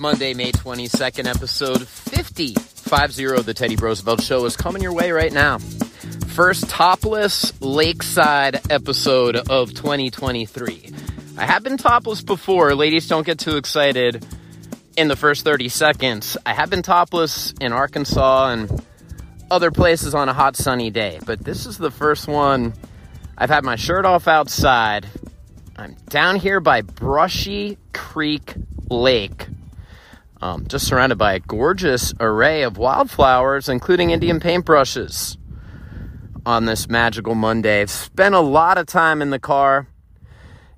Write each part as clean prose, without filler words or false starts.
Monday, May 22nd, episode 50 of the Teddy Brosevelt Show is coming your way right now. First topless lakeside episode of 2023. I have been topless before. Ladies, don't get too excited in the first 30 seconds. I have been topless in Arkansas and other places on a hot sunny day, but this is the first one I've had my shirt off outside. I'm down here by Brushy Creek Lake, just surrounded by a gorgeous array of wildflowers, including Indian paintbrushes on this magical Monday. I've spent a lot of time in the car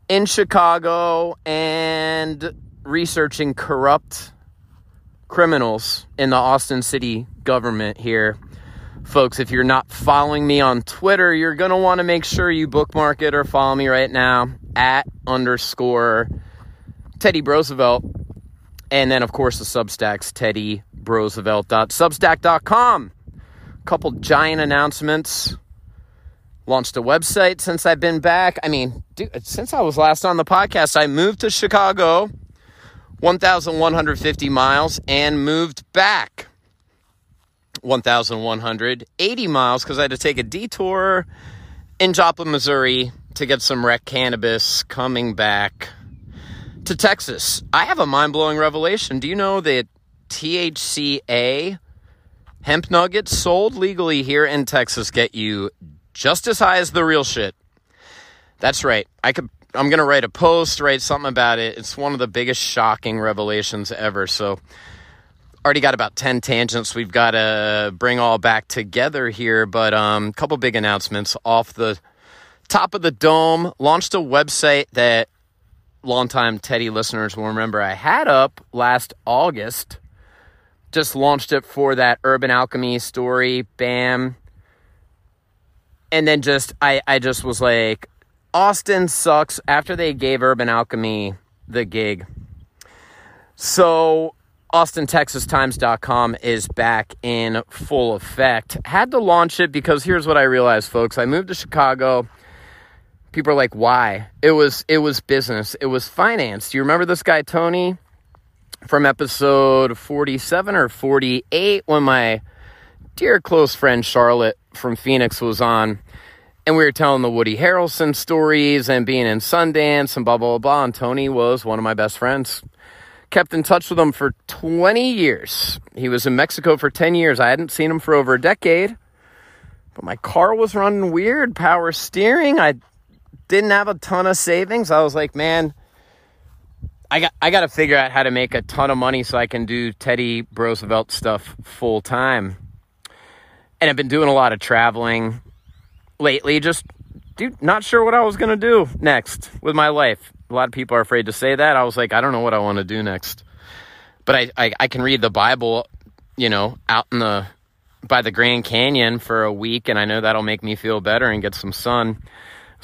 in Chicago and researching corrupt criminals in the Austin City government here. Folks, if you're not following me on Twitter, you're going to want to make sure you bookmark it or follow me right now at _ Teddy Brosevelt. And then, of course, the Substacks, teddybrosevelt.substack.com. A couple giant announcements. Launched a website since I've been back. I mean, dude, since I was last on the podcast, I moved to Chicago, 1,150 miles, and moved back 1,180 miles because I had to take a detour in Joplin, Missouri to get some rec cannabis coming back to Texas. I have a mind-blowing revelation. Do you know that THCA hemp nuggets sold legally here in Texas get you just as high as the real shit? That's right. I'm going to write a post, write something about it. It's one of the biggest shocking revelations ever. So already got about 10 tangents we've got to bring all back together here, but a couple big announcements off the top of the dome. Launched a website that longtime Teddy listeners will remember I had up last August. Just launched it for that Urban Alchemy story, bam. And then just I just was like, Austin sucks, after they gave Urban Alchemy the gig. So AustinTexasTimes.com is back in full effect. Had to launch it because here's what I realized, folks. I moved to Chicago. People are like, why? It was business. It was finance. Do you remember this guy, Tony, from episode 47 or 48 when my dear close friend Charlotte from Phoenix was on? And we were telling the Woody Harrelson stories and being in Sundance and blah, blah, blah. And Tony was one of my best friends. Kept in touch with him for 20 years. He was in Mexico for 10 years. I hadn't seen him for over a decade. But my car was running weird. Power steering. I didn't have a ton of savings. I was like, man, I got to figure out how to make a ton of money so I can do Teddy Brosevelt stuff full time. And I've been doing a lot of traveling lately. Just, dude, not sure what I was going to do next with my life. A lot of people are afraid to say that. I was like, I don't know what I want to do next. But I can read the Bible, you know, out in the by the Grand Canyon for a week, and I know that'll make me feel better and get some sun.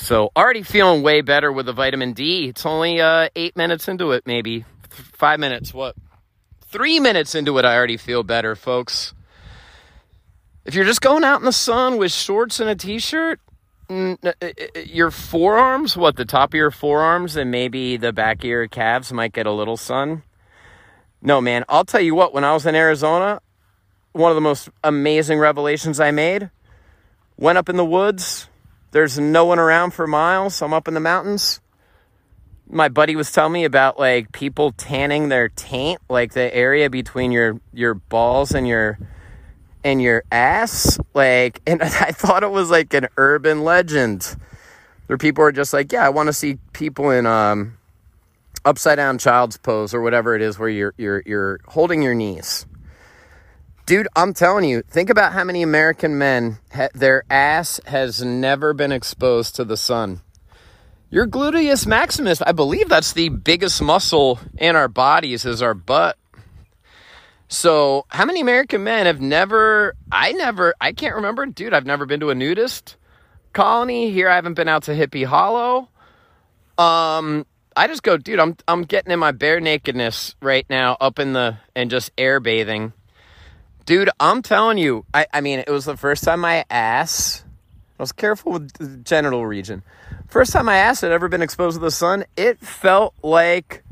So already feeling way better with the vitamin D. It's only 8 minutes into it, maybe. 5 minutes, what? 3 minutes into it, I already feel better, folks. If you're just going out in the sun with shorts and a t-shirt, your forearms, the top of your forearms and maybe the back of your calves might get a little sun. No, man, I'll tell you what, when I was in Arizona, one of the most amazing revelations I made, went up in the woods, there's no one around for miles, I'm up in the mountains. My buddy was telling me about like people tanning their taint, like the area between your balls and your ass, like, and I thought it was like an urban legend where people are just like, yeah, I want to see people in upside down child's pose or whatever it is where you're holding your knees. Dude, I'm telling you, think about how many American men their ass has never been exposed to the sun. Your gluteus maximus, I believe that's the biggest muscle in our bodies, is our butt. So how many American men have I can't remember, dude, I've never been to a nudist colony here. I haven't been out to Hippie Hollow. I just go, dude, I'm getting in my bare nakedness right now up in the, and just air bathing. Dude, I'm telling you, I mean, it was the first time I was careful with the genital region. First time my ass had ever been exposed to the sun, it felt like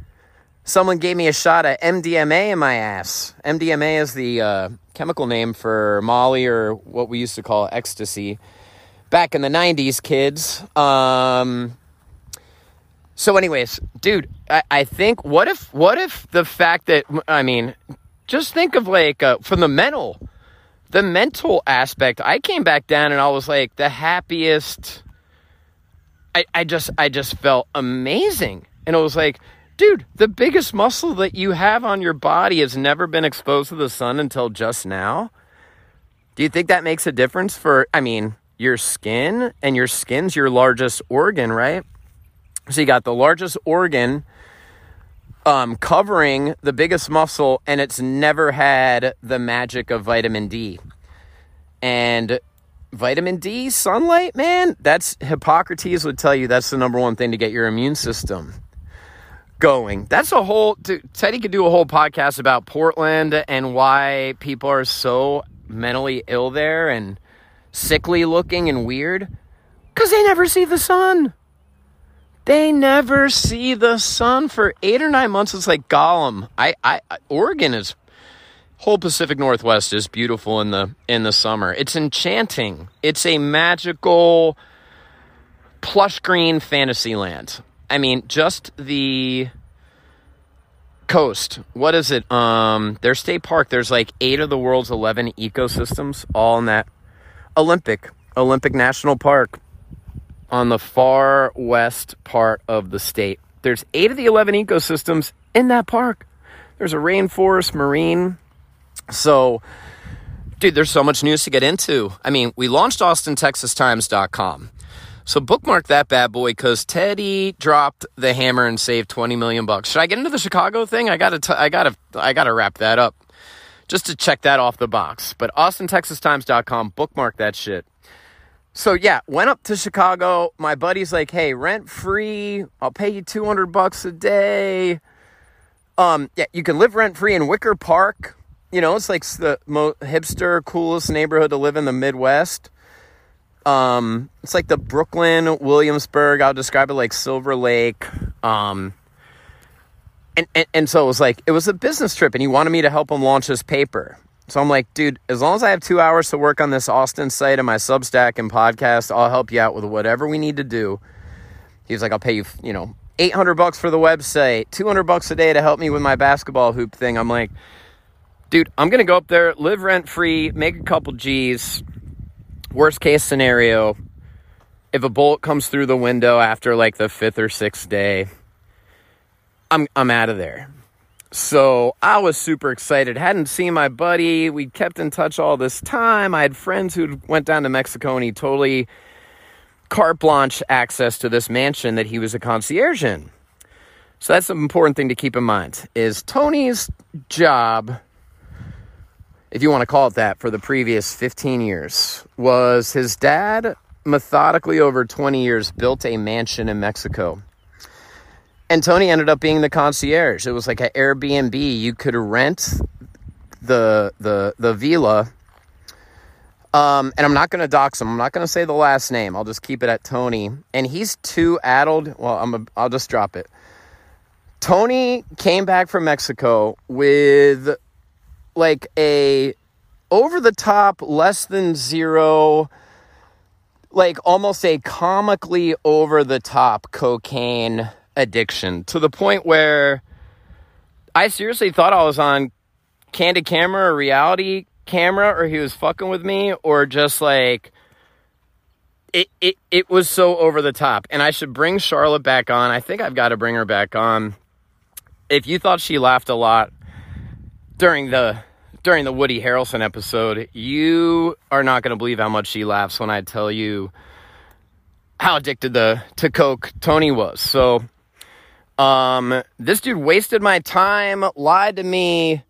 Someone gave me a shot of MDMA in my ass. MDMA is the chemical name for Molly, or what we used to call ecstasy back in the 90s, kids. So anyways, dude, I think, what if the fact that, I mean, just think of like, from the mental aspect, I came back down and I was like the happiest. I just felt amazing. And it was like, dude, the biggest muscle that you have on your body has never been exposed to the sun until just now. Do you think that makes a difference for, I mean, your skin? And your skin's your largest organ, right? So you got the largest organ covering the biggest muscle, and it's never had the magic of vitamin D. And vitamin D, sunlight, man, that's, Hippocrates would tell you that's the number one thing to get your immune system going. That's a whole, dude, Teddy could do a whole podcast about Portland and why people are so mentally ill there and sickly looking and weird, because they never see the sun. They never see the sun for 8 or 9 months. It's like Gollum. Oregon is, whole Pacific Northwest is beautiful in the summer. It's enchanting. It's a magical plush green fantasy land. I mean, just the coast. What is it? Their state park, there's like 8 of the world's 11 ecosystems, all in that Olympic National Park on the far west part of the state. There's 8 of the 11 ecosystems in that park. There's a rainforest, marine. So, dude, there's so much news to get into. I mean, we launched AustinTexasTimes.com. So bookmark that bad boy, because Teddy dropped the hammer and saved $20 million. Should I get into the Chicago thing? I gotta wrap that up just to check that off the box. But AustinTexasTimes.com, bookmark that shit. So yeah, went up to Chicago. My buddy's like, "Hey, rent free. I'll pay you $200 a day. Yeah, you can live rent free in Wicker Park. You know, it's like the most hipster, coolest neighborhood to live in the Midwest." It's like the Brooklyn, Williamsburg, I'll describe it like Silver Lake. And so it was like, it was a business trip, and he wanted me to help him launch his paper. So I'm like, dude, as long as I have 2 hours to work on this Austin site and my Substack and podcast, I'll help you out with whatever we need to do. He was like, I'll pay you, you know, $800 for the website, $200 a day to help me with my basketball hoop thing. I'm like, dude, I'm going to go up there, live rent free, make a couple G's. Worst case scenario, if a bullet comes through the window after like the 5th or 6th day, I'm out of there. So I was super excited. Hadn't seen my buddy. We kept in touch all this time. I had friends who went down to Mexico, and he totally carte blanche access to this mansion that he was a concierge in. So that's an important thing to keep in mind, is Tony's job, if you want to call it that, for the previous 15 years, was his dad methodically over 20 years built a mansion in Mexico. And Tony ended up being the concierge. It was like an Airbnb. You could rent the villa. And I'm not going to dox him. I'm not going to say the last name. I'll just keep it at Tony. And he's too addled. Well, I'll just drop it. Tony came back from Mexico with like a over-the-top, less than zero, like almost a comically over-the-top cocaine addiction, to the point where I seriously thought I was on candid camera or reality camera, or he was fucking with me, or just like, it was so over-the-top. And I should bring Charlotte back on. I think I've got to bring her back on. If you thought she laughed a lot during the Woody Harrelson episode, you are not going to believe how much she laughs when I tell you how addicted to coke Tony was. So, this dude wasted my time, lied to me.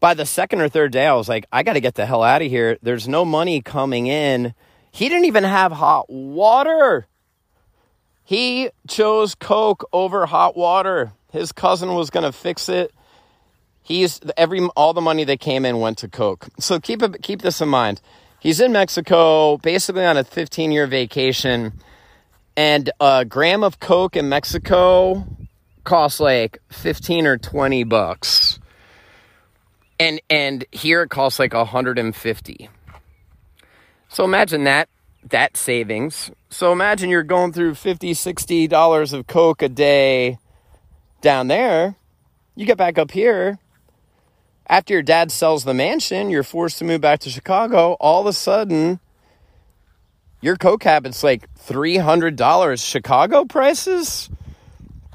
By the 2nd or 3rd day, I was like, I got to get the hell out of here. There's no money coming in. He didn't even have hot water. He chose coke over hot water. His cousin was going to fix it. All the money that came in went to coke. So keep this in mind. He's in Mexico, basically on a 15-year vacation, and a gram of coke in Mexico costs like $15 or $20, and here it costs like $150. So imagine that savings. So imagine you're going through $50-$60 of Coke a day down there. You get back up here. After your dad sells the mansion, you're forced to move back to Chicago. All of a sudden, your Coke habit's like $300 Chicago prices.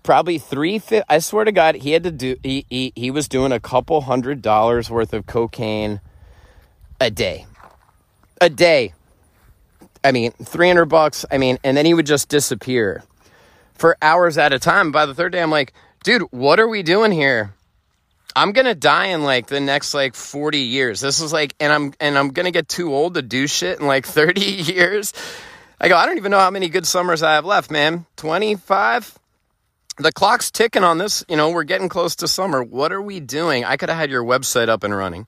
Probably $350. I swear to God, he was doing a couple $100s worth of cocaine a day. A day. I mean, $300. I mean, and then he would just disappear for hours at a time. By the third day, I'm like, dude, what are we doing here? I'm going to die in like the next like 40 years. This is like, and I'm going to get too old to do shit in like 30 years. I go, I don't even know how many good summers I have left, man. 25. The clock's ticking on this. You know, we're getting close to summer. What are we doing? I could have had your website up and running.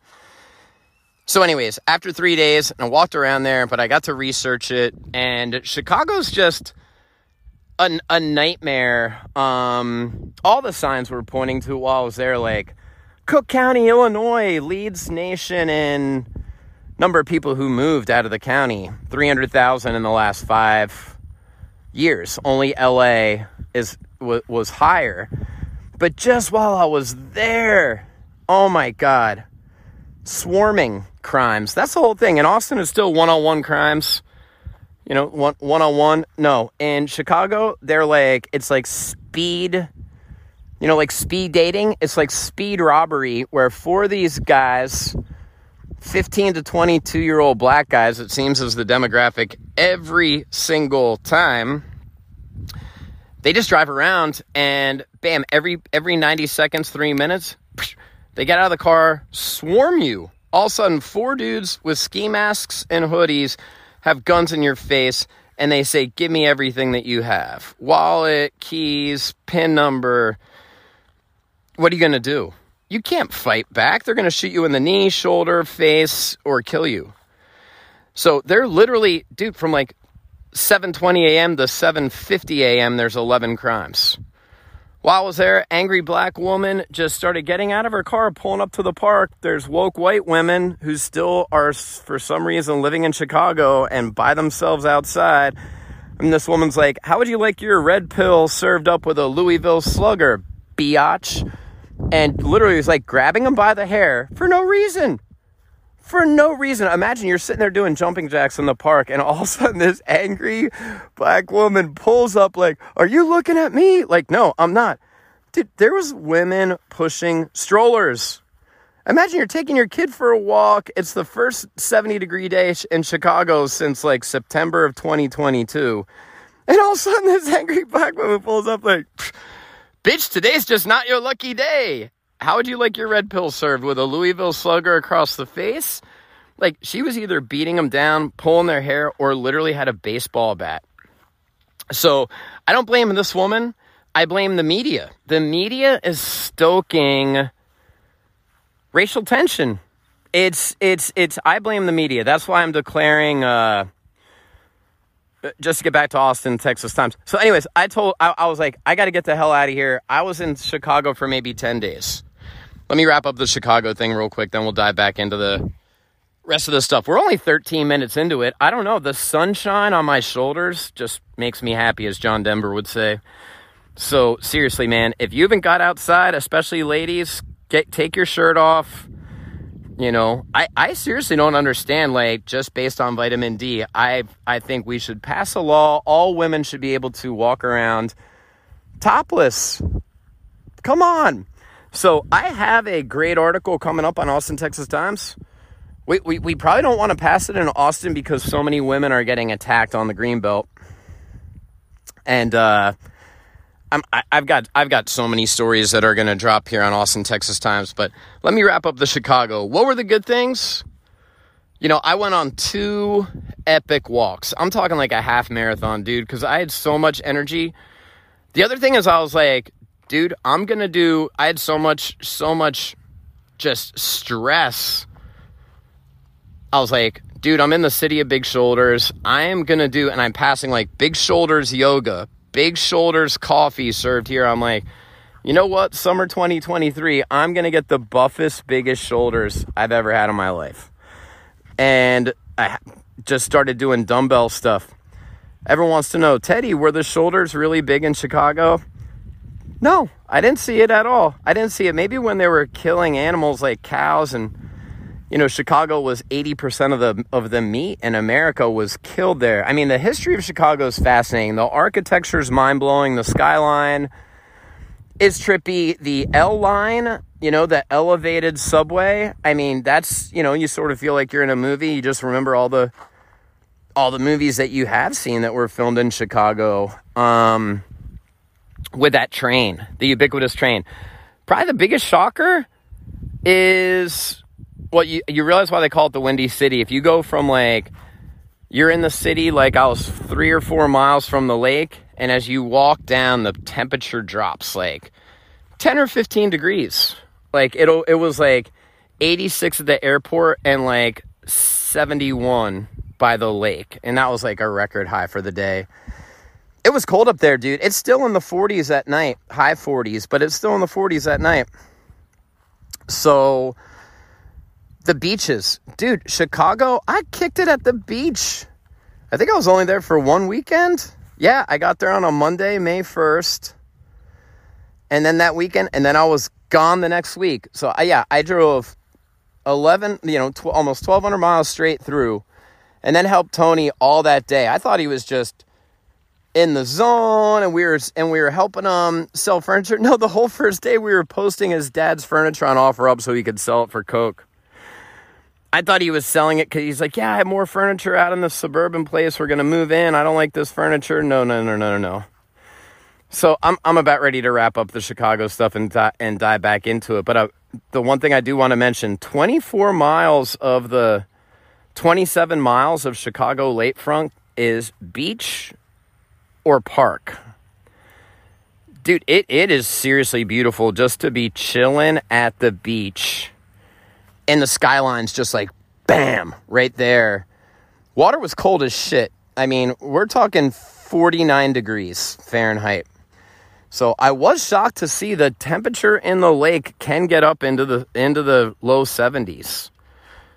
So anyways, after 3 days, and I walked around there, but I got to research it, and Chicago's just a nightmare. All the signs were pointing to while I was there, like, Cook County, Illinois, leads nation in number of people who moved out of the county, 300,000 in the last 5 years. Only LA was higher. But just while I was there, oh my God, swarming crimes. That's the whole thing. In Austin, it's still one-on-one crimes. You know, one-on-one. No, in Chicago, they're like, it's like speed, you know, like speed dating. It's like speed robbery, where for these guys, 15 to 22-year-old black guys, it seems, is the demographic every single time. They just drive around and bam, every 90 seconds, 3 minutes, they get out of the car, swarm you. All of a sudden, 4 dudes with ski masks and hoodies have guns in your face, and they say, give me everything that you have. Wallet, keys, PIN number. What are you going to do? You can't fight back. They're going to shoot you in the knee, shoulder, face, or kill you. So they're literally, dude, from like 7:20 a.m. to 7:50 a.m., there's 11 crimes. While I was there, angry black woman just started getting out of her car, pulling up to the park. There's woke white women who still are, for some reason, living in Chicago and by themselves outside. And this woman's like, how would you like your red pill served up with a Louisville Slugger, biatch? And literally was like grabbing him by the hair for no reason. For no reason. Imagine you're sitting there doing jumping jacks in the park, and all of a sudden this angry black woman pulls up like, are you looking at me? Like, no, I'm not. Dude, there was women pushing strollers. Imagine you're taking your kid for a walk. It's the first 70-degree day in Chicago since like September of 2022. And all of a sudden this angry black woman pulls up like, bitch, today's just not your lucky day. How would you like your red pill served with a Louisville Slugger across the face? Like, she was either beating them down, pulling their hair, or literally had a baseball bat. So I don't blame this woman. I blame the media. The media is stoking racial tension. I blame the media. That's why I'm declaring, just to get back to Austin, Texas Times. So anyways, I was like, I got to get the hell out of here. I was in Chicago for maybe 10 days. Let me wrap up the Chicago thing real quick, then we'll dive back into the rest of the stuff. We're only 13 minutes into it. I don't know. The sunshine on my shoulders just makes me happy, as John Denver would say. So seriously, man, if you haven't got outside, especially ladies, take your shirt off. You know, I seriously don't understand, like, just based on vitamin D, I think we should pass a law. All women should be able to walk around topless. Come on. So I have a great article coming up on Austin Texas Times. We probably don't want to pass it in Austin because so many women are getting attacked on the Greenbelt. And I've got so many stories that are going to drop here on Austin Texas Times, but let me wrap up the Chicago. What were the good things? You know, I went on 2 epic walks. I'm talking like a half marathon, dude, because I had so much energy. The other thing is I was like, dude, I had so much just stress. I was like, dude, I'm in the city of big shoulders. I am going to do, and I'm passing like big shoulders yoga, big shoulders coffee served here. I'm like, you know what? Summer 2023, I'm going to get the buffest, biggest shoulders I've ever had in my life. And I just started doing dumbbell stuff. Everyone wants to know, Teddy, were the shoulders really big in Chicago? No, I didn't see it at all. I didn't see it. Maybe when they were killing animals like cows and, you know, Chicago was 80% of the meat in America was killed there. I mean, the history of Chicago is fascinating. The architecture is mind-blowing. The skyline is trippy. The L line, you know, the elevated subway. I mean, that's, you know, you sort of feel like you're in a movie. You just remember all the movies that you have seen that were filmed in Chicago with that train, the ubiquitous train. Probably the biggest shocker is... Well, you realize why they call it the Windy City. If you go from, like, you're in the city, like I was 3 or 4 miles from the lake, and as you walk down, the temperature drops, like, 10 or 15 degrees. Like, it was, like, 86 at the airport and, like, 71 by the lake. And that was, like, a record high for the day. It was cold up there, dude. It's still in the 40s at night, high 40s, but it's still in the 40s at night. So... the beaches. Dude, Chicago, I kicked it at the beach. I think I was only there for one weekend. Yeah, I got there on a Monday, May 1st. And then that weekend, and then I was gone the next week. So, I drove almost 1,200 miles straight through. And then helped Tony all that day. I thought he was just in the zone, and we were helping him sell furniture. No, the whole first day we were posting his dad's furniture on OfferUp so he could sell it for coke. I thought he was selling it because he's like, yeah, I have more furniture out in the suburban place. We're going to move in. I don't like this furniture. No. So I'm about ready to wrap up the Chicago stuff and dive back into it. But the one thing I do want to mention, 24 miles of the 27 miles of Chicago lakefront is beach or park. Dude, it is seriously beautiful just to be chilling at the beach. And the skyline's just like, bam, right there. Water was cold as shit. I mean, we're talking 49 degrees Fahrenheit. So I was shocked to see the temperature in the lake can get up into the low 70s.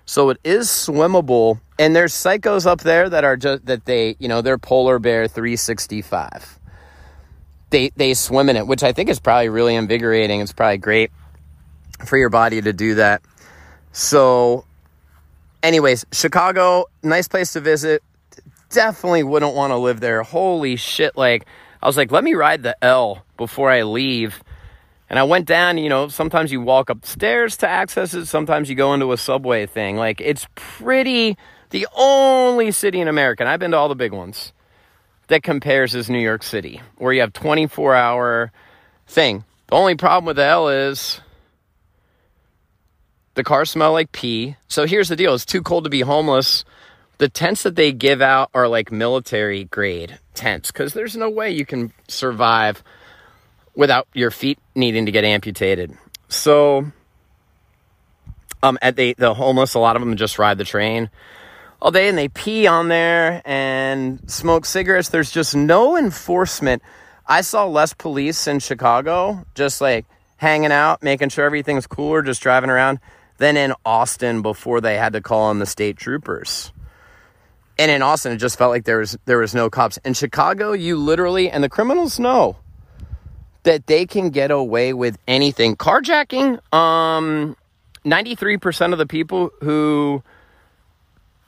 So it is swimmable. And there's psychos up there that are just, that they, you know, they're polar bear 365. They swim in it, which I think is probably really invigorating. It's probably great for your body to do that. So, anyways, Chicago, nice place to visit. Definitely wouldn't want to live there. Holy shit, like, I was like, let me ride the L before I leave. And I went down, you know, sometimes you walk upstairs to access it. Sometimes you go into a subway thing. Like, it's pretty, the only city in America, and I've been to all the big ones, that compares is New York City, where you have 24-hour thing. The only problem with the L is... the cars smell like pee. So here's the deal. It's too cold to be homeless. The tents that they give out are like military grade tents because there's no way you can survive without your feet needing to get amputated. So the homeless, a lot of them just ride the train all day and they pee on there and smoke cigarettes. There's just no enforcement. I saw less police in Chicago, just like hanging out, making sure everything's cooler, just driving around. Than in Austin before they had to call in the state troopers. And in Austin, it just felt like there was no cops. In Chicago, you literally, and the criminals know that they can get away with anything. Carjacking, 93% of the people who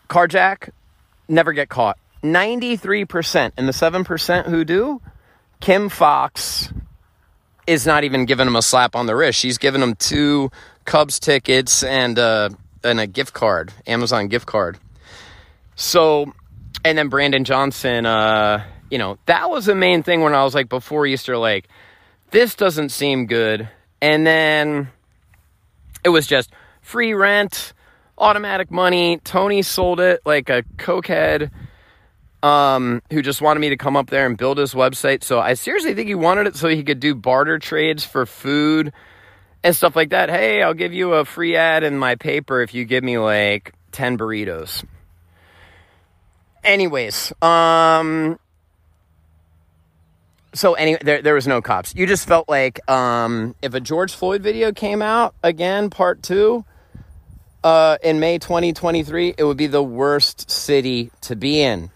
carjack never get caught. 93%. And the 7% who do, Kim Fox is not even giving them a slap on the wrist. She's giving them 2 Cubs tickets and a gift card, Amazon gift card. So, and then Brandon Johnson, you know, that was the main thing when I was like before Easter, like, this doesn't seem good. And then it was just free rent, automatic money. Tony sold it like a cokehead who just wanted me to come up there and build his website. So I seriously think he wanted it so he could do barter trades for food and stuff like that. Hey, I'll give you a free ad in my paper if you give me like 10 burritos. Anyways, So anyway, there was no cops. You just felt like if a George Floyd video came out again, part two, in May 2023, it would be the worst city to be in.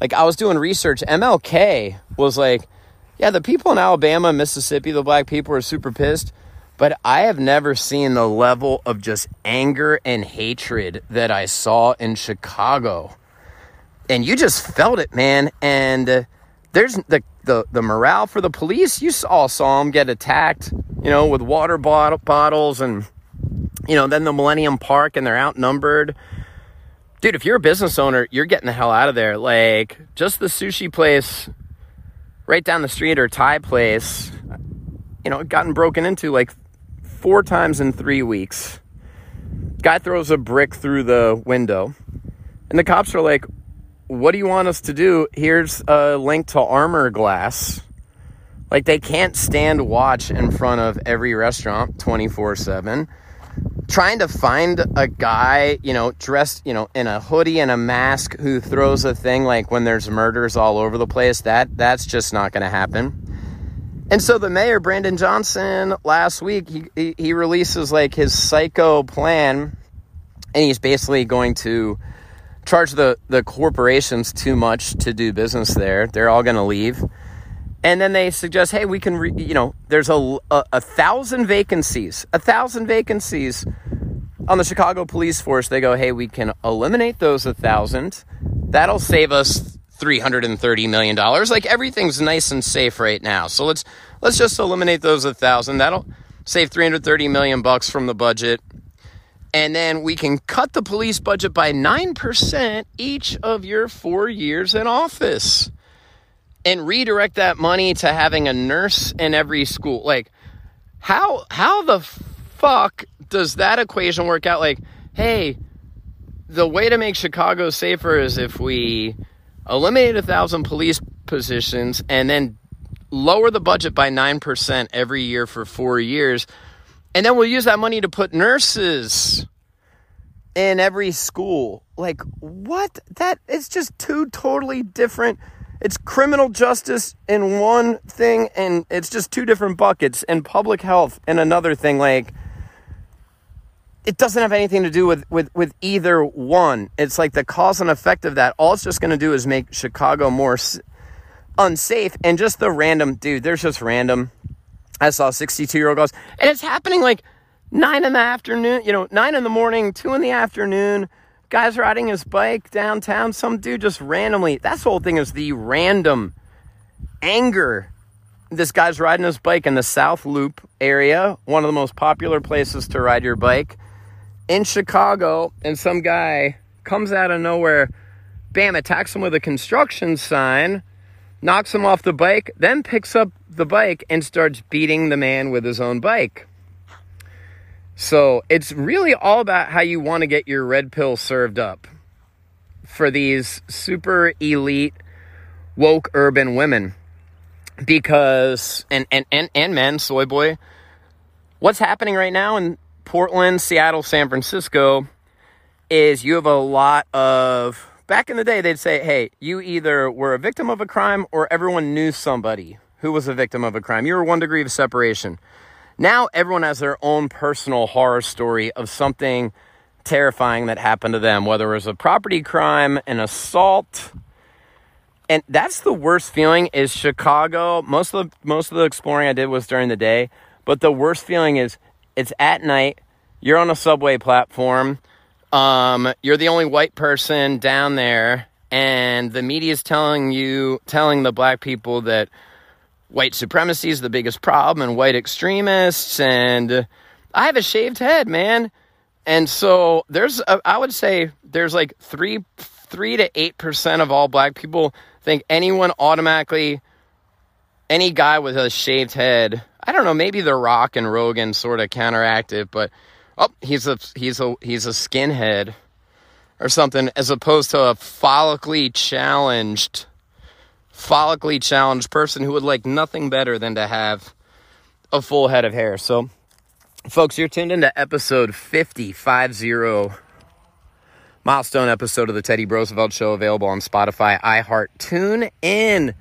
Like, I was doing research. MLK was like, yeah, the people in Alabama, Mississippi, the black people are super pissed. But I have never seen the level of just anger and hatred that I saw in Chicago. And you just felt it, man. And there's the morale for the police. You all saw them get attacked, you know, with water bottles and, you know, then the Millennium Park, and they're outnumbered. Dude, if you're a business owner, you're getting the hell out of there. Like, just the sushi place right down the street or Thai place, you know, gotten broken into like 4 times in 3 weeks. Guy throws a brick through the window, and the cops are like, what do you want us to do? Here's a link to Armor Glass. Like, they can't stand watch in front of every restaurant 24/7. Trying to find a guy, you know, dressed, you know, in a hoodie and a mask who throws a thing like when there's murders all over the place, that's just not going to happen. And so the mayor, Brandon Johnson, last week, he releases like his psycho plan, and he's basically going to charge the corporations too much to do business there. They're all going to leave. And then they suggest, hey, we can, you know, there's a 1,000 vacancies on the Chicago police force. They go, hey, we can eliminate those 1,000. That'll save us $330 million. Like, everything's nice and safe right now. So let's just eliminate those 1,000. That'll save $330 million from the budget. And then we can cut the police budget by 9% each of your 4 years in office, and redirect that money to having a nurse in every school. Like, how the fuck does that equation work out? Like, hey, the way to make Chicago safer is if we eliminate 1,000 police positions and then lower the budget by 9% every year for 4 years. And then we'll use that money to put nurses in every school. Like, what? That is just two totally different. It's criminal justice in one thing, and it's just two different buckets, and public health in another thing. Like, it doesn't have anything to do with either one. It's like the cause and effect of that. All it's just going to do is make Chicago more unsafe. And just the random, dude, there's just random. I saw 62-year-old girls, and it's happening like 9 in the morning, 2 in the afternoon. Guy's riding his bike downtown. Some dude just randomly. That's the whole thing, is the random anger. This guy's riding his bike in the South Loop area, one of the most popular places to ride your bike in Chicago. And some guy comes out of nowhere, bam, attacks him with a construction sign, knocks him off the bike, then picks up the bike and starts beating the man with his own bike. So it's really all about how you want to get your red pill served up for these super elite woke urban women, because and men, soy boy. What's happening right now in Portland, Seattle, San Francisco is you have a lot of, back in the day they'd say, hey, you either were a victim of a crime or everyone knew somebody who was a victim of a crime. You were 1 degree of separation. Now everyone has their own personal horror story of something terrifying that happened to them, whether it was a property crime, an assault. And that's the worst feeling, is Chicago. Most of the exploring I did was during the day, but the worst feeling is it's at night. You're on a subway platform. You're the only white person down there, and the media is telling the black people that white supremacy is the biggest problem, and white extremists, and I have a shaved head, man. And so I would say there's like 3 to 8% of all black people think anyone automatically, any guy with a shaved head, I don't know, maybe The Rock and Rogan sort of counteract it, but he's a skinhead or something, as opposed to a follically challenged person who would like nothing better than to have a full head of hair. So, folks, you're tuned into episode 50, milestone episode of the Teddy Brosevelt Show, available on Spotify, iHeart, TuneIn,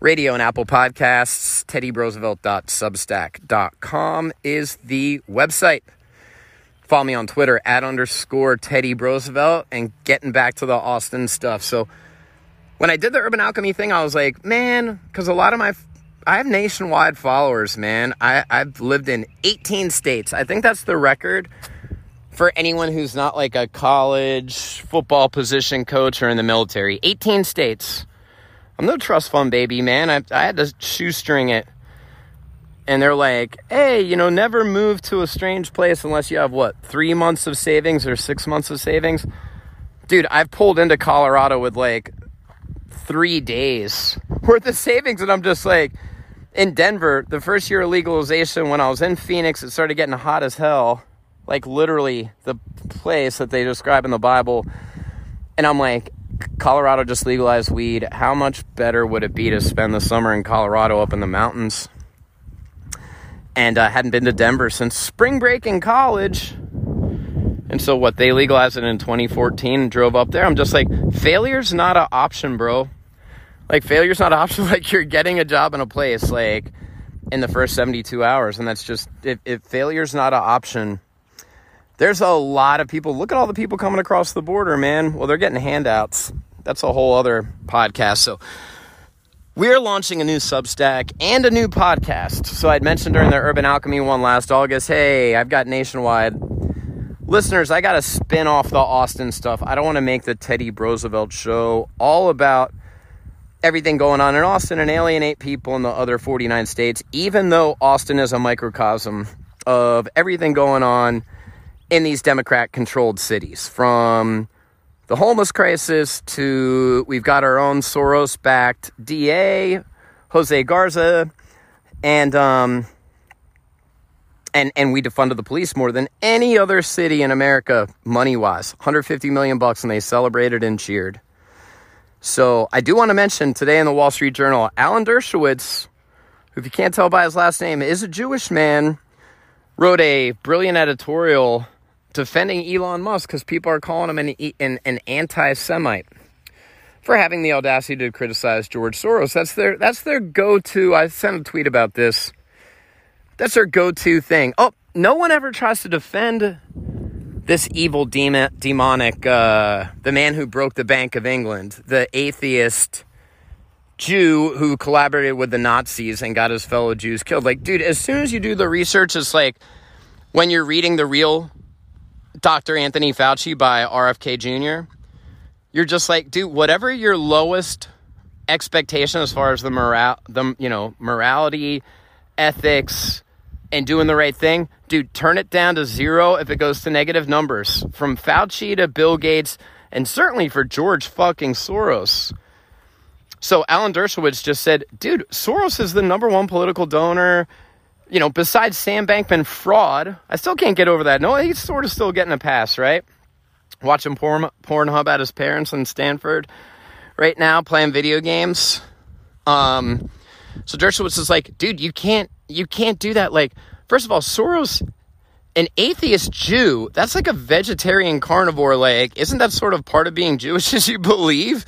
Radio and Apple Podcasts. TeddyBrosevelt.substack.com is the website. Follow me on Twitter @_Teddy Brosevelt, and getting back to the Austin stuff. So when I did the Urban Alchemy thing, I was like, man, because a lot of I have nationwide followers, man. I've lived in 18 states. I think that's the record for anyone who's not like a college football position coach or in the military. 18 states. I'm no trust fund baby, man. I had to shoestring it. And they're like, hey, you know, never move to a strange place unless you have, 3 months of savings or 6 months of savings? Dude, I've pulled into Colorado with, 3 days worth of savings. And I'm just like, in Denver, the first year of legalization, when I was in Phoenix, it started getting hot as hell. Literally the place that they describe in the Bible. And I'm like, Colorado just legalized weed. How much better would it be to spend the summer in Colorado up in the mountains? And I hadn't been to Denver since spring break in college. And so they legalized it in 2014 and drove up there. I'm just like, failure's not an option, bro. Failure's not an option. You're getting a job in a place, in the first 72 hours. And that's just, if failure's not an option, there's a lot of people. Look at all the people coming across the border, man. Well, they're getting handouts. That's a whole other podcast. So we're launching a new Substack and a new podcast. So I'd mentioned during the Urban Alchemy one last August, hey, I've got nationwide listeners. I got to spin off the Austin stuff. I don't want to make the Teddy Brosevelt show all about everything going on in Austin and alienate people in the other 49 states, even though Austin is a microcosm of everything going on in these Democrat-controlled cities, from the homeless crisis to we've got our own Soros-backed DA, Jose Garza, and we defunded the police more than any other city in America, money-wise. $150 million bucks, and they celebrated and cheered. So I do want to mention today in the Wall Street Journal, Alan Dershowitz, who, if you can't tell by his last name, is a Jewish man, wrote a brilliant editorial defending Elon Musk because people are calling him an anti-Semite for having the audacity to criticize George Soros. That's their go-to. I sent a tweet about this. That's their go-to thing. Oh, no one ever tries to defend this evil demonic, the man who broke the Bank of England, the atheist Jew who collaborated with the Nazis and got his fellow Jews killed. Dude, as soon as you do the research, it's when you're reading the real Dr. Anthony Fauci by RFK Jr., you're just dude, whatever your lowest expectation as far as morality, ethics, and doing the right thing, dude, turn it down to zero if it goes to negative numbers. From Fauci to Bill Gates, and certainly for George fucking Soros. So Alan Dershowitz just said, dude, Soros is the number one political donor, besides Sam Bankman fraud. I still can't get over that. No, he's sort of still getting a pass, right? Watching Pornhub at his parents in Stanford right now, playing video games. So Dershowitz is dude, you can't do that. First of all, Soros, an atheist Jew, that's a vegetarian carnivore. Isn't that sort of part of being Jewish as you believe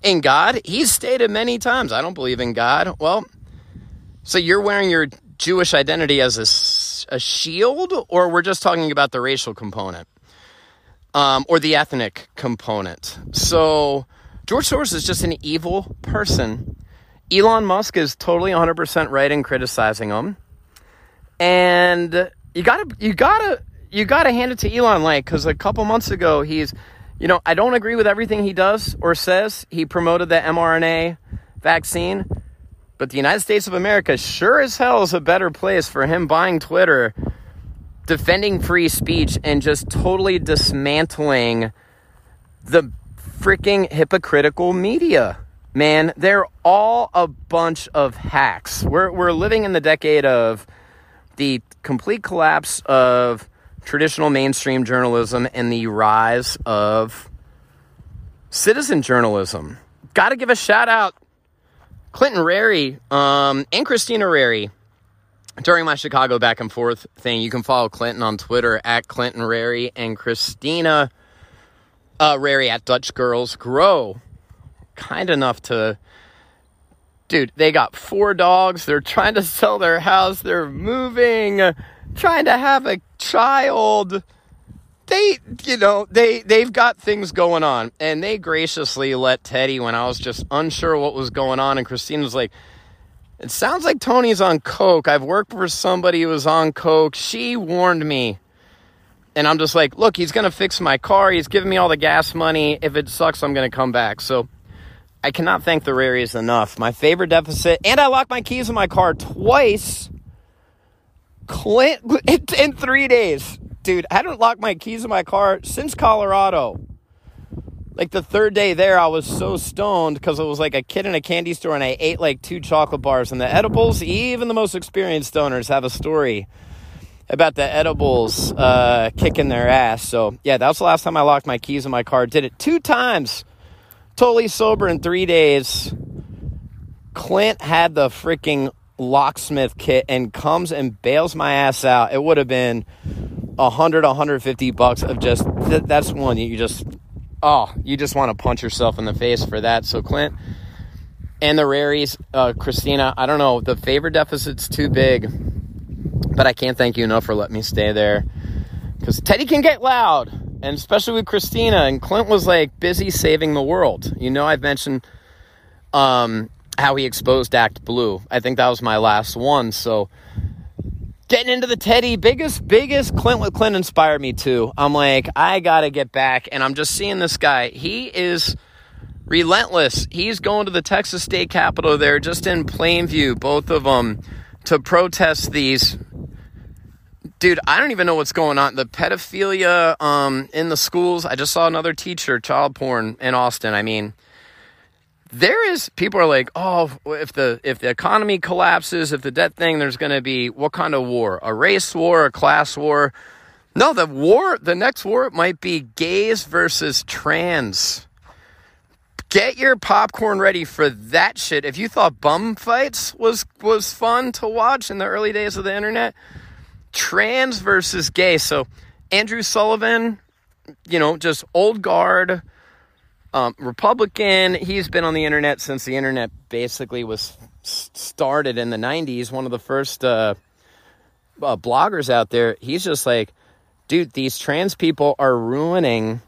in God? He's stated many times, I don't believe in God. Well, so you're wearing your Jewish identity as a shield, or we're just talking about the racial component, or the ethnic component. So George Soros is just an evil person. Elon Musk is totally 100% right in criticizing him. And you gotta hand it to Elon, because a couple months ago, he's, I don't agree with everything he does or says. He promoted the mRNA vaccine. But the United States of America sure as hell is a better place for him buying Twitter, defending free speech, and just totally dismantling the freaking hypocritical media. Man, they're all a bunch of hacks. We're living in the decade of the complete collapse of traditional mainstream journalism and the rise of citizen journalism. Got to give a shout out Clinton Rary and Christina Rary during my Chicago back and forth thing. You can follow Clinton on Twitter @ClintonRary and Christina Rary @DutchGirlsGrow. Kind enough to Dude, they got 4 dogs. They're trying to sell their house. They're moving, trying to have a child. They, you know, they've got things going on. And they graciously let Teddy, when I was just unsure what was going on, and Christine was like, it sounds like Tony's on coke. I've worked for somebody who was on coke. She warned me. And I'm just like, look, he's going to fix my car. He's giving me all the gas money. If it sucks, I'm going to come back. So I cannot thank the Raries enough. My favorite deficit. And I locked my keys in my car twice in 3 days. Dude, I hadn't locked my keys in my car since Colorado. Like the third day there, I was so stoned because it was like a kid in a candy store and I ate like 2 chocolate bars. And the edibles, even the most experienced stoners have a story about the edibles kicking their ass. So, yeah, that was the last time I locked my keys in my car. Did it 2 times. Totally sober in 3 days. Clint had the freaking locksmith kit and comes and bails my ass out. It would have been $100, $150 of just that's one that you just want to punch yourself in the face for that. So Clint and the Raries, Christina, I don't know, the favor deficit's too big, but I can't thank you enough for letting me stay there because Teddy can get loud, and especially with Christina. And Clint was like busy saving the world. You know, I've mentioned how he exposed Act Blue. I think that was my last one. So getting into the Teddy, biggest Clint inspired me too. I'm like, I gotta get back. And I'm just seeing this guy. He is relentless. He's going to the Texas State Capitol there, just in plain view, both of them, to protest these. Dude, I don't even know what's going on. The pedophilia in the schools. I just saw another teacher, child porn in Austin. I mean, there is, people are like, oh, if the economy collapses, if the debt thing, there's going to be what kind of war? A race war, a class war? No, the next war might be gays versus trans. Get your popcorn ready for that shit. If you thought bum fights was fun to watch in the early days of the internet, trans versus gay. So Andrew Sullivan, you know, just old guard, Republican. He's been on the internet since the internet basically was started in the 90s. One of the first bloggers out there. He's just like, dude, these trans people are ruining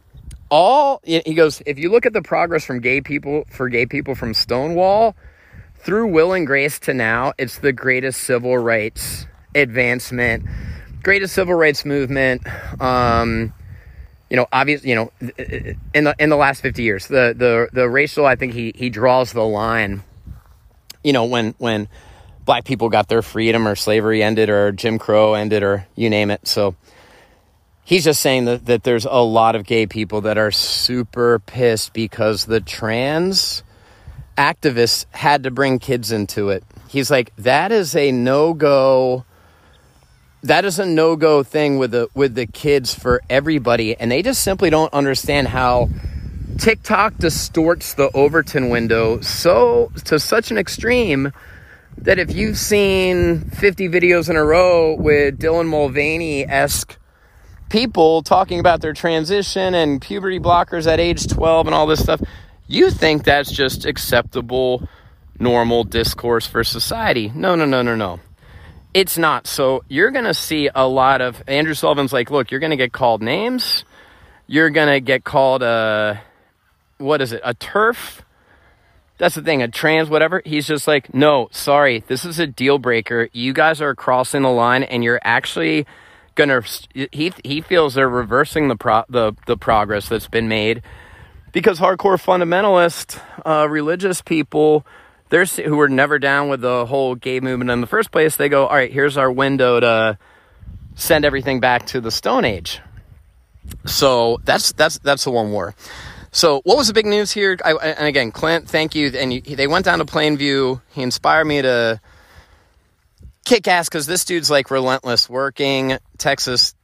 all. He goes, if you look at the progress from gay people from Stonewall through Will and Grace to now, it's the greatest civil rights advancement, greatest civil rights movement. You know, obviously, you know, in the last 50 years, the racial, I think he draws the line, you know, when black people got their freedom or slavery ended or Jim Crow ended or you name it. So he's just saying that there's a lot of gay people that are super pissed because the trans activists had to bring kids into it. He's like, that is a no-go. That is a no-go thing with the kids for everybody, and they just simply don't understand how TikTok distorts the Overton window so to such an extreme that if you've seen 50 videos in a row with Dylan Mulvaney-esque people talking about their transition and puberty blockers at age 12 and all this stuff, you think that's just acceptable, normal discourse for society. No, no, no, no, no. It's not. So you're going to see a lot of Andrew Sullivan's like, look, you're going to get called names. You're going to get called a TERF. That's the thing, a trans, whatever. He's just like, no, sorry, this is a deal breaker. You guys are crossing the line, and you're actually going to, he feels they're reversing the progress that's been made because hardcore fundamentalist religious people, who were never down with the whole gay movement in the first place, they go, all right, here's our window to send everything back to the Stone Age. So that's the one war. So what was the big news here? And again, Clint, thank you. And they went down to Plainview. He inspired me to kick ass because this dude's like relentless, working Texas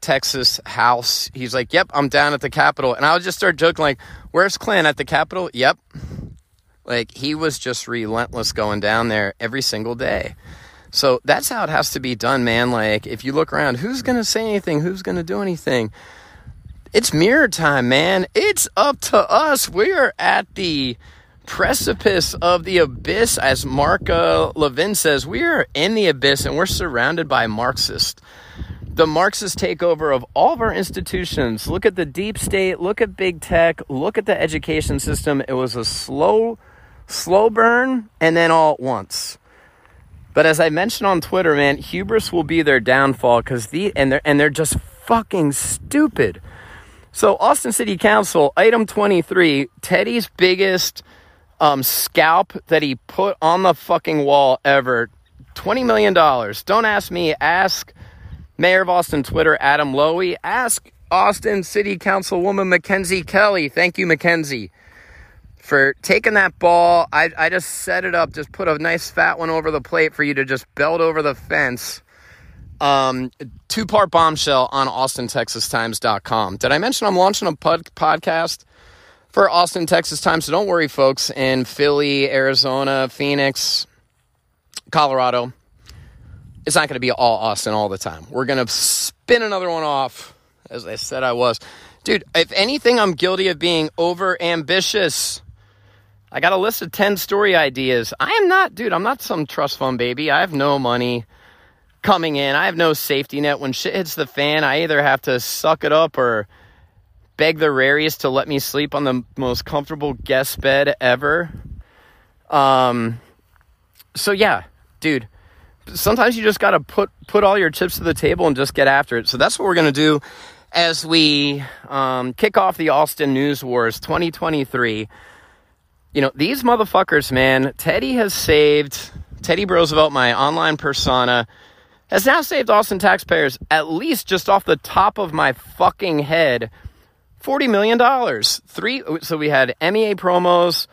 house. He's like, yep, I'm down at the Capitol. And I would just start joking like, where's Clint at the Capitol? Yep. Like, he was just relentless going down there every single day. So that's how it has to be done, man. Like, if you look around, who's going to say anything? Who's going to do anything? It's mirror time, man. It's up to us. We are at the precipice of the abyss. As Mark Levin says, we are in the abyss and we're surrounded by Marxists. The Marxist takeover of all of our institutions. Look at the deep state. Look at big tech. Look at the education system. It was a slow burn and then all at once. But as I mentioned on Twitter, man, hubris will be their downfall because they're just fucking stupid. So Austin City Council, item 23, Teddy's biggest scalp that he put on the fucking wall ever, $20 million. Don't ask me, ask Mayor of Austin Twitter, Adam Lowy. Ask Austin City Councilwoman Mackenzie Kelly. Thank you, Mackenzie, for taking that ball. I just set it up, just put a nice fat one over the plate for you to just belt over the fence. Two-part bombshell on AustinTexasTimes.com. Did I mention I'm launching a podcast for Austin, Texas Times? So don't worry, folks, in Philly, Arizona, Phoenix, Colorado. It's not going to be all Austin all the time. We're going to spin another one off, as I said I was. Dude, if anything, I'm guilty of being over-ambitious. I got a list of 10 story ideas. I'm not some trust fund baby. I have no money coming in. I have no safety net. When shit hits the fan, I either have to suck it up or beg the rariest to let me sleep on the most comfortable guest bed ever. So, yeah, dude. Sometimes you just got to put all your chips to the table and just get after it. So that's what we're going to do as we kick off the Austin News Wars 2023. You know, these motherfuckers, man, Teddy Brosevelt, my online persona, has now saved Austin taxpayers, at least just off the top of my fucking head, $40 million. So we had MEA promos,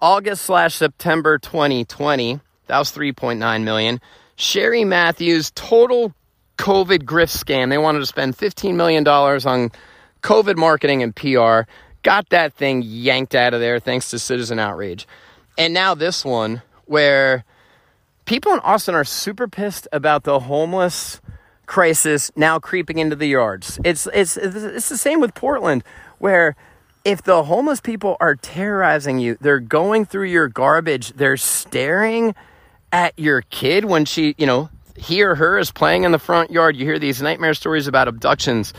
August/September 2020. That was $3.9 million. Sherry Matthews, total COVID grift scam. They wanted to spend $15 million on COVID marketing and PR. Got that thing yanked out of there thanks to citizen outrage. And now this one where people in Austin are super pissed about the homeless crisis now creeping into the yards. It's the same with Portland where if the homeless people are terrorizing you, they're going through your garbage, they're staring at your kid when she, you know, he or her is playing in the front yard. You hear these nightmare stories about abductions.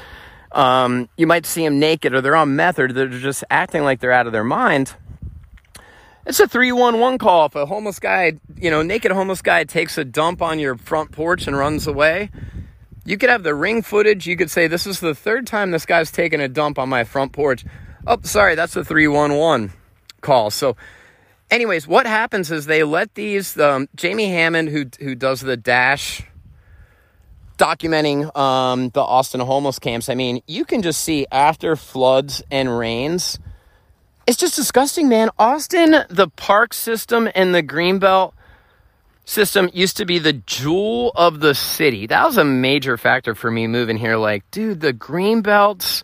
You might see them naked or they're on meth or they're just acting like they're out of their mind. It's a 311 call. If a homeless guy, you know, naked homeless guy takes a dump on your front porch and runs away, you could have the ring footage. You could say, this is the third time this guy's taken a dump on my front porch. Oh, sorry, that's a 311 call. So anyways, what happens is they let these, Jamie Hammond, who does the Dash documenting the Austin homeless camps. I mean, you can just see after floods and rains, it's just disgusting, man. Austin, the park system and the Greenbelt system used to be the jewel of the city. That was a major factor for me moving here. Like, dude, the Greenbelts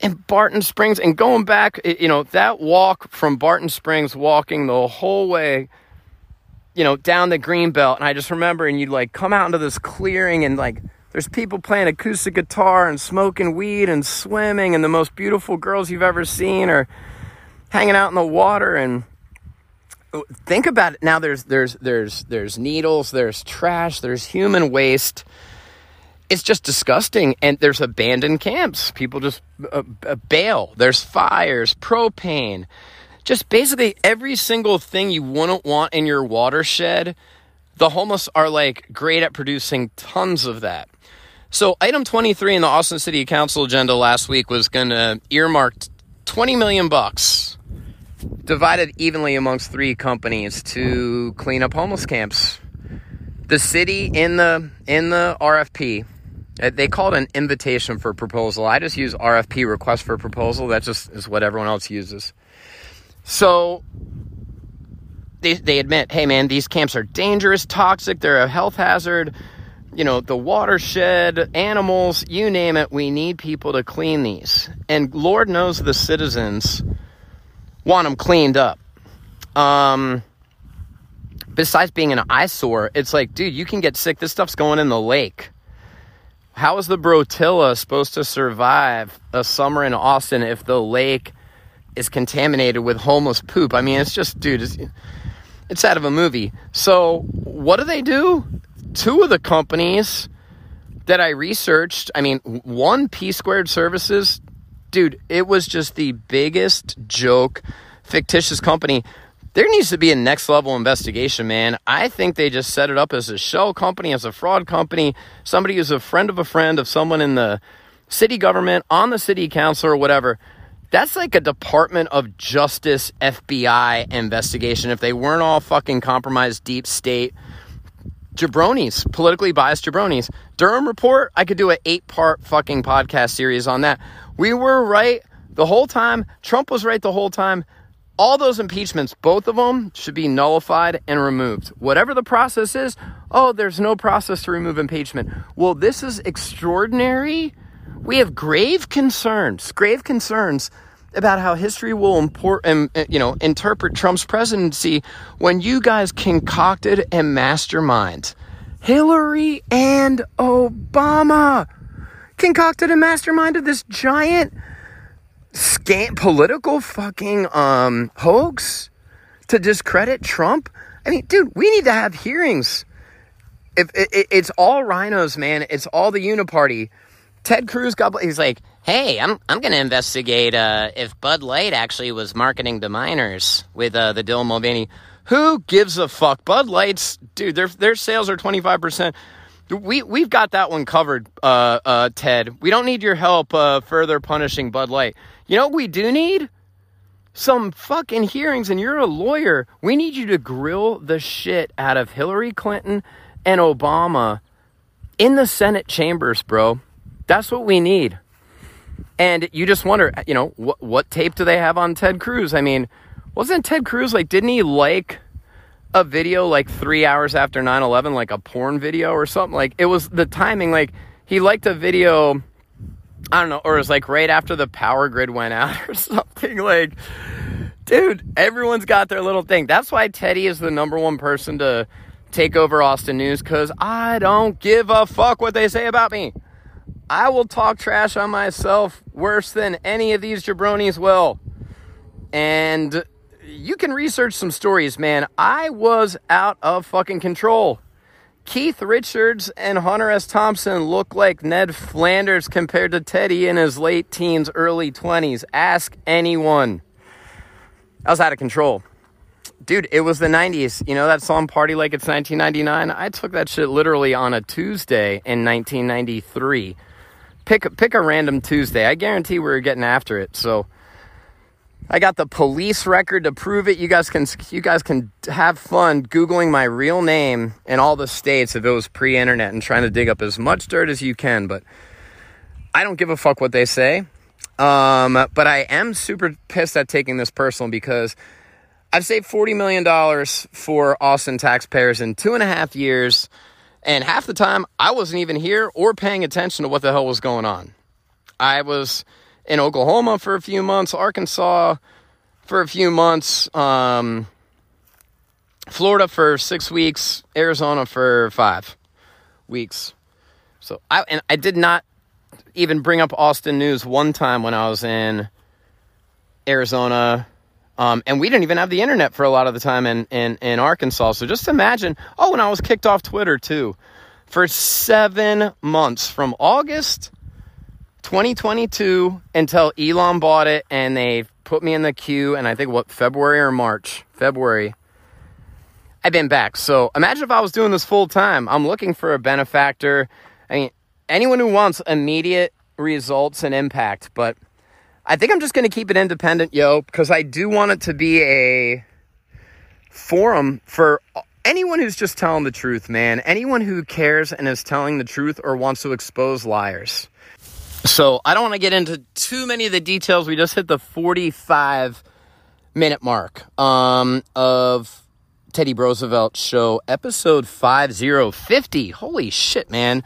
and Barton Springs, and going back, you know, that walk from Barton Springs, walking the whole way, you know, down the Greenbelt, and I just remember, and you'd, like, come out into this clearing, and, like, there's people playing acoustic guitar and smoking weed and swimming, and the most beautiful girls you've ever seen are hanging out in the water, and think about it. Now there's needles, there's trash, there's human waste. It's just disgusting, and there's abandoned camps. People just bail. There's fires, propane. Just basically every single thing you wouldn't want in your watershed, the homeless are, like, great at producing tons of that. So item 23 in the Austin City Council agenda last week was going to earmark $20 million divided evenly amongst three companies to clean up homeless camps. The city in the RFP, they call it an invitation for proposal. I just use RFP, request for proposal. That just is what everyone else uses. So they admit, hey, man, these camps are dangerous, toxic. They're a health hazard. You know, the watershed, animals, you name it. We need people to clean these. And Lord knows the citizens want them cleaned up. Besides being an eyesore, it's like, dude, you can get sick. This stuff's going in the lake. How is the Brotilla supposed to survive a summer in Austin if the lake is contaminated with homeless poop. I mean, it's just, dude, it's out of a movie. So what do they do? Two of the companies that I researched, I mean, one, P Squared Services, dude, it was just the biggest joke, fictitious company. There needs to be a next level investigation, man. I think they just set it up as a shell company, as a fraud company, somebody who's a friend of someone in the city government, on the city council or whatever. That's like a Department of Justice FBI investigation. If they weren't all fucking compromised deep state jabronis, politically biased jabronis. Durham Report, I could do an 8-part fucking podcast series on that. We were right the whole time. Trump was right the whole time. All those impeachments, both of them, should be nullified and removed. Whatever the process is, oh, there's no process to remove impeachment. Well, this is extraordinary. We have grave concerns about how history will interpret Trump's presidency when you guys concocted and mastermind Hillary and Obama. Concocted and masterminded this giant scant political fucking hoax to discredit Trump. I mean, dude, we need to have hearings. It's all rhinos, man. It's all the Uniparty. Ted Cruz, he's like, hey, I'm going to investigate if Bud Light actually was marketing to minors with the Dylan Mulvaney. Who gives a fuck? Bud Light's, dude, their sales are 25%. We've got that one covered, Ted. We don't need your help further punishing Bud Light. You know what we do need? Some fucking hearings, and you're a lawyer. We need you to grill the shit out of Hillary Clinton and Obama in the Senate chambers, bro. That's what we need. And you just wonder, you know, what tape do they have on Ted Cruz? I mean, wasn't Ted Cruz didn't he a video 3 hours after 9/11, like a porn video or something? Like, it was the timing. Like, he liked a video, I don't know, or it was right after the power grid went out or something. Like, dude, everyone's got their little thing. That's why Teddy is the #1 person to take over Austin News, because I don't give a fuck what they say about me. I will talk trash on myself worse than any of these jabronis will. And you can research some stories, man. I was out of fucking control. Keith Richards and Hunter S. Thompson look like Ned Flanders compared to Teddy in his late teens, early 20s. Ask anyone. I was out of control. Dude, it was the 90s. You know that song, Party Like It's 1999? I took that shit literally on a Tuesday in 1993. Pick a random Tuesday. I guarantee we're getting after it. So I got the police record to prove it. You guys can have fun Googling my real name in all the states if it was pre-internet and trying to dig up as much dirt as you can. But I don't give a fuck what they say. But I am super pissed at taking this personal, because I've saved $40 million for Austin taxpayers in 2.5 years. And half the time, I wasn't even here or paying attention to what the hell was going on. I was in Oklahoma for a few months, Arkansas for a few months, Florida for 6 weeks, Arizona for 5 weeks. So I did not even bring up Austin News one time when I was in Arizona. And we didn't even have the internet for a lot of the time in Arkansas. So just imagine. Oh, and I was kicked off Twitter too for 7 months, from August 2022 until Elon bought it and they put me in the queue. And I think February or March, February, I've been back. So imagine if I was doing this full time. I'm looking for a benefactor. I mean, anyone who wants immediate results and impact, but I think I'm just going to keep it independent, yo, because I do want it to be a forum for anyone who's just telling the truth, man. Anyone who cares and is telling the truth or wants to expose liars. So I don't want to get into too many of the details. We just hit the 45-minute mark of Teddy Brosevelt Show, episode 5050. Holy shit, man.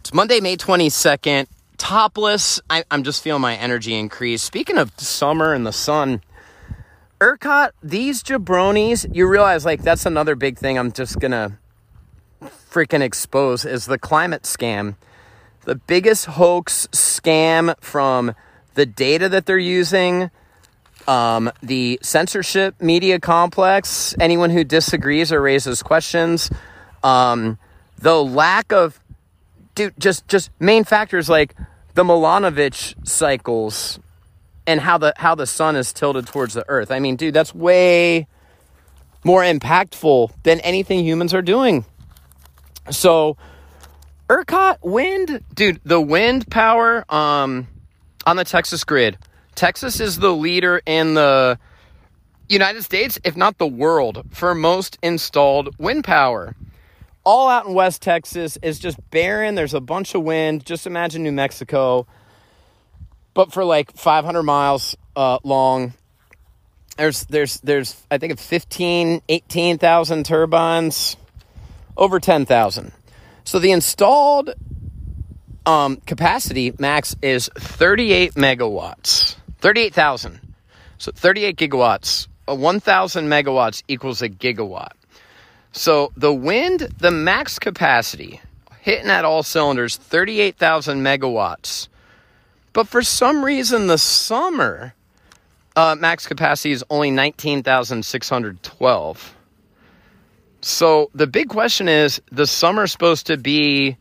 It's Monday, May 22nd. Topless. I'm just feeling my energy increase. Speaking of summer and the sun, ERCOT, these jabronis, you realize that's another big thing I'm just gonna freaking expose, is the climate scam. The biggest hoax scam from the data that they're using The censorship media complex, anyone who disagrees or raises questions, the lack of, just main factors like the Milanovic cycles and how the sun is tilted towards the earth. I mean, dude, that's way more impactful than anything humans are doing. So, ERCOT wind, dude, the wind power on the Texas grid. Texas is the leader in the United States, if not the world, for most installed wind power. All out in West Texas is just barren. There's a bunch of wind. Just imagine New Mexico, but for like 500 miles long. There's I think 18,000 turbines, over 10,000. So the installed capacity max is 38 megawatts. 38,000. So 38 gigawatts. 1,000 megawatts equals a gigawatt. So the wind, the max capacity, hitting at all cylinders, 38,000 megawatts. But for some reason, the summer max capacity is only 19,612. So the big question is, the summer's supposed to be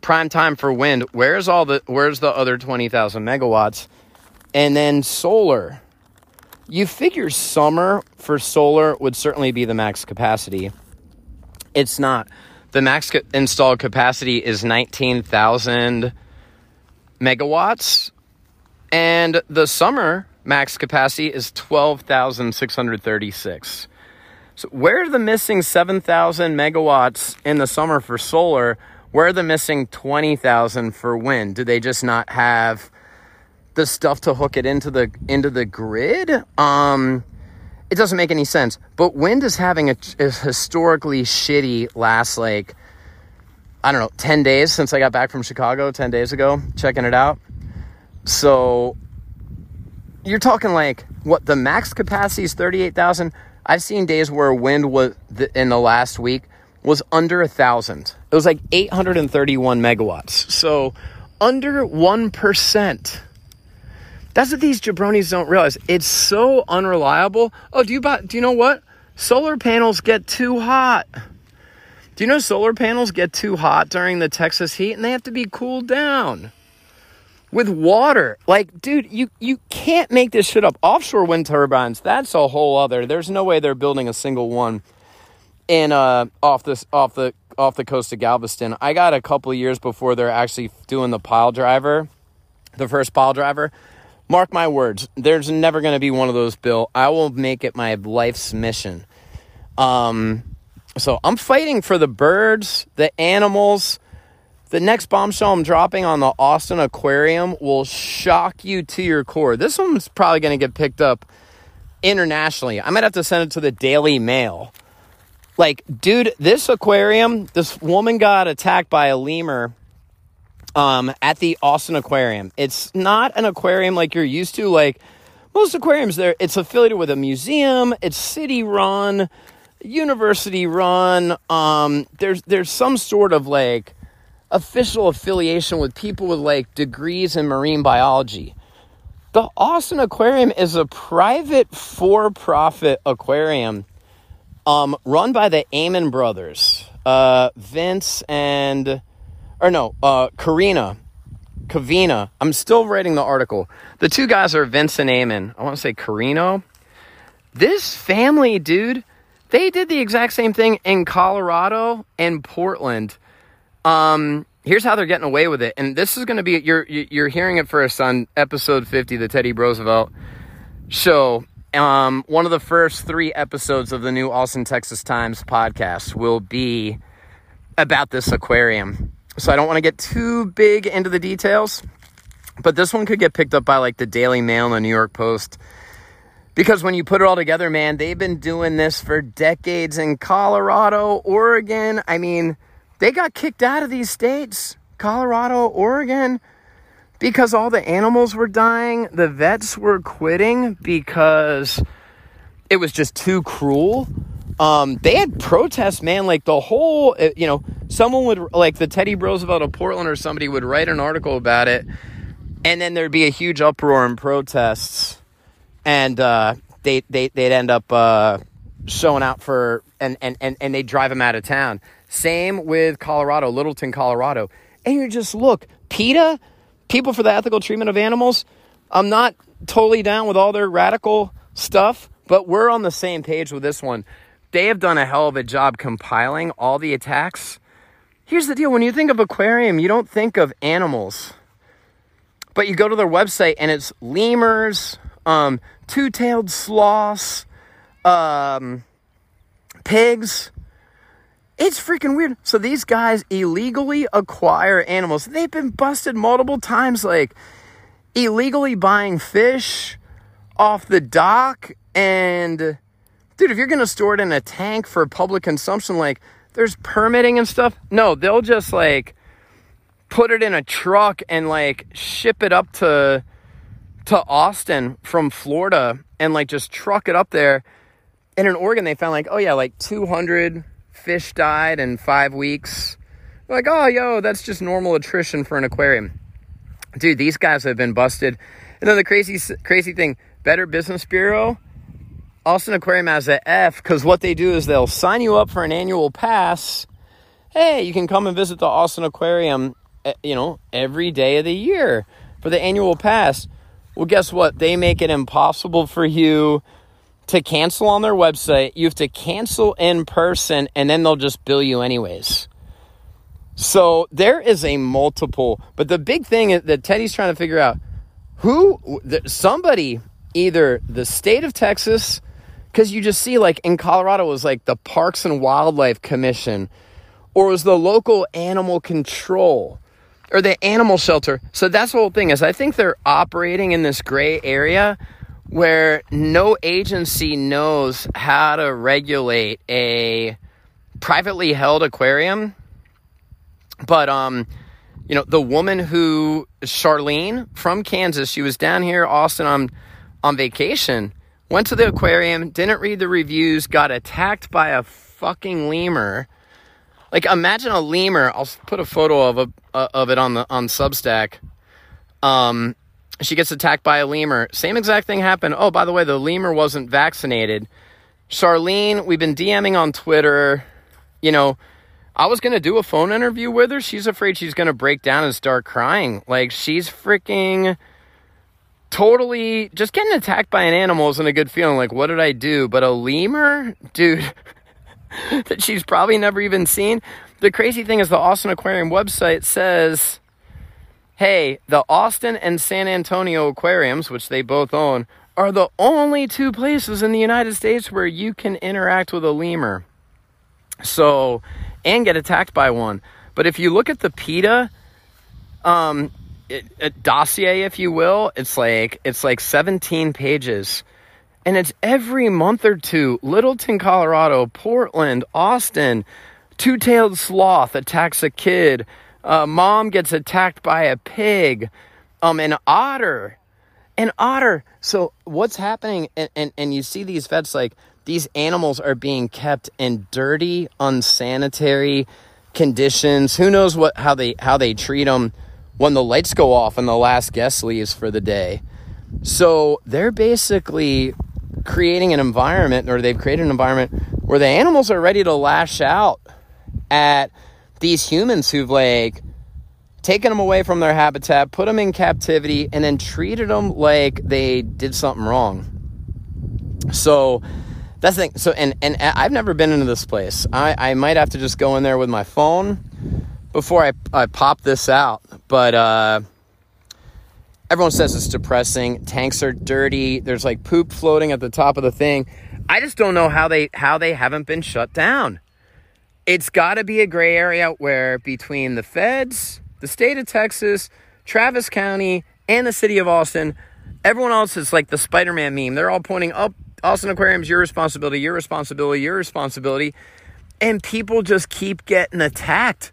prime time for wind. Where's the other 20,000 megawatts? And then solar. You figure summer for solar would certainly be the max capacity. It's not. The max installed capacity is 19,000 megawatts. And the summer max capacity is 12,636. So where are the missing 7,000 megawatts in the summer for solar? Where are the missing 20,000 for wind? Do they just not have the stuff to hook it into the grid? It doesn't make any sense. But wind is having a historically shitty last, 10 days since I got back from Chicago 10 days ago, checking it out. So you're talking the max capacity is 38,000. I've seen days where wind was in the last week was under 1,000. It was 831 megawatts. So under 1%. That's what these jabronis don't realize. It's so unreliable. Oh, do you know what? Solar panels get too hot. Do you know solar panels get too hot during the Texas heat and they have to be cooled down with water? Dude, you can't make this shit up. Offshore wind turbines, that's a whole other. There's no way they're building a single one in off the coast of Galveston. I got a couple of years before they're actually doing the first pile driver. Mark my words, there's never going to be one of those, Bill. I will make it my life's mission. So I'm fighting for the birds, the animals. The next bombshell I'm dropping on the Austin Aquarium will shock you to your core. This one's probably going to get picked up internationally. I might have to send it to the Daily Mail. Dude, this aquarium, this woman got attacked by a lemur at the Austin Aquarium. It's not an aquarium like you're used to. Most aquariums there, it's affiliated with a museum. It's city-run, university-run. There's some sort of, official affiliation with people with, degrees in marine biology. The Austin Aquarium is a private for-profit aquarium run by the Amon brothers, Kavina. I'm still writing the article. The two guys are Vince and Amon. I want to say Carino. This family, dude, they did the exact same thing in Colorado and Portland. Here's how they're getting away with it. And this is going to be, you're hearing it first on episode 50, the Teddy Brosevelt show. One of the first 3 episodes of the new Austin Texas Times podcast will be about this aquarium. So I don't want to get too big into the details, but this one could get picked up by the Daily Mail and the New York Post, because when you put it all together, man, they've been doing this for decades in Colorado, Oregon. I mean, they got kicked out of these states, Colorado, Oregon, because all the animals were dying. The vets were quitting because it was just too cruel. They had protests, man. The whole, someone would, the Teddy Roosevelt of Portland or somebody would write an article about it, and then there'd be a huge uproar and protests. and they'd end up showing out for and they'd drive them out of town. Same with Colorado, Littleton, Colorado. And you just look, PETA, People for the Ethical Treatment of Animals, I'm not totally down with all their radical stuff, but we're on the same page with this one. They have done a hell of a job compiling all the attacks. Here's the deal. When you think of aquarium, you don't think of animals. But you go to their website, and it's lemurs, two-tailed sloths, pigs. It's freaking weird. So these guys illegally acquire animals. They've been busted multiple times, like illegally buying fish off the dock. And dude, if you're going to store it in a tank for public consumption, like there's permitting and stuff. No, they'll just like put it in a truck and like ship it up to Austin from Florida and like just truck it up there. And in Oregon, they found like, oh yeah, like 200 fish died in 5 weeks. They're like, oh, yo, that's just normal attrition for an aquarium. Dude, these guys have been busted. And then the crazy thing, Better Business Bureau, Austin Aquarium has a F, because what they do is they'll sign you up for an annual pass. Hey, you can come and visit the Austin Aquarium, you know, every day of the year for the annual pass. Well, guess what? They make it impossible for you to cancel on their website. You have to cancel in person, and then they'll just bill you anyways. So there is a multiple. But the big thing is that Teddy's trying to figure out who, somebody, either the state of Texas, because you just see like in Colorado it was like the Parks and Wildlife Commission, or it was the local animal control or the animal shelter. So that's the whole thing is I think they're operating in this gray area where no agency knows how to regulate a privately held aquarium. But, you know, the woman who, Charlene from Kansas, she was down here, Austin, on vacation, went to the aquarium, didn't read the reviews, got attacked by a fucking lemur. Like, imagine a lemur. I'll put a photo of it on Substack. She gets attacked by a lemur. Same exact thing happened. Oh, by the way, the lemur wasn't vaccinated. Charlene, we've been DMing on Twitter. You know, I was going to do a phone interview with her. She's afraid she's going to break down and start crying. Like, she's freaking totally just getting attacked by an animal isn't a good feeling. Like, what did I do? But a lemur? Dude, that she's probably never even seen. The crazy thing is the Austin Aquarium website says, hey, the Austin and San Antonio aquariums, which they both own, are the only two places in the United States where you can interact with a lemur. So, and get attacked by one. But if you look at the PETA dossier, if you will, it's like 17 pages. And it's every month or two, Littleton, Colorado, Portland, Austin, two-tailed sloth attacks a kid. Mom gets attacked by a pig, an otter. So what's happening? And you see these vets, like these animals are being kept in dirty, unsanitary conditions. Who knows how they treat them when the lights go off and the last guest leaves for the day. So they're basically creating an environment, or they've created an environment where the animals are ready to lash out at these humans who've like taken them away from their habitat, put them in captivity, and then treated them like they did something wrong. So that's the thing. So, and I've never been into this place. I might have to just go in there with my phone before I pop this out. But everyone says it's depressing. Tanks are dirty. There's like poop floating at the top of the thing. I just don't know how they haven't been shut down. It's got to be a gray area where between the feds, the state of Texas, Travis County, and the city of Austin, everyone else is like the Spider-Man meme. They're all pointing up, Austin Aquarium's your responsibility, your responsibility, your responsibility. And people just keep getting attacked.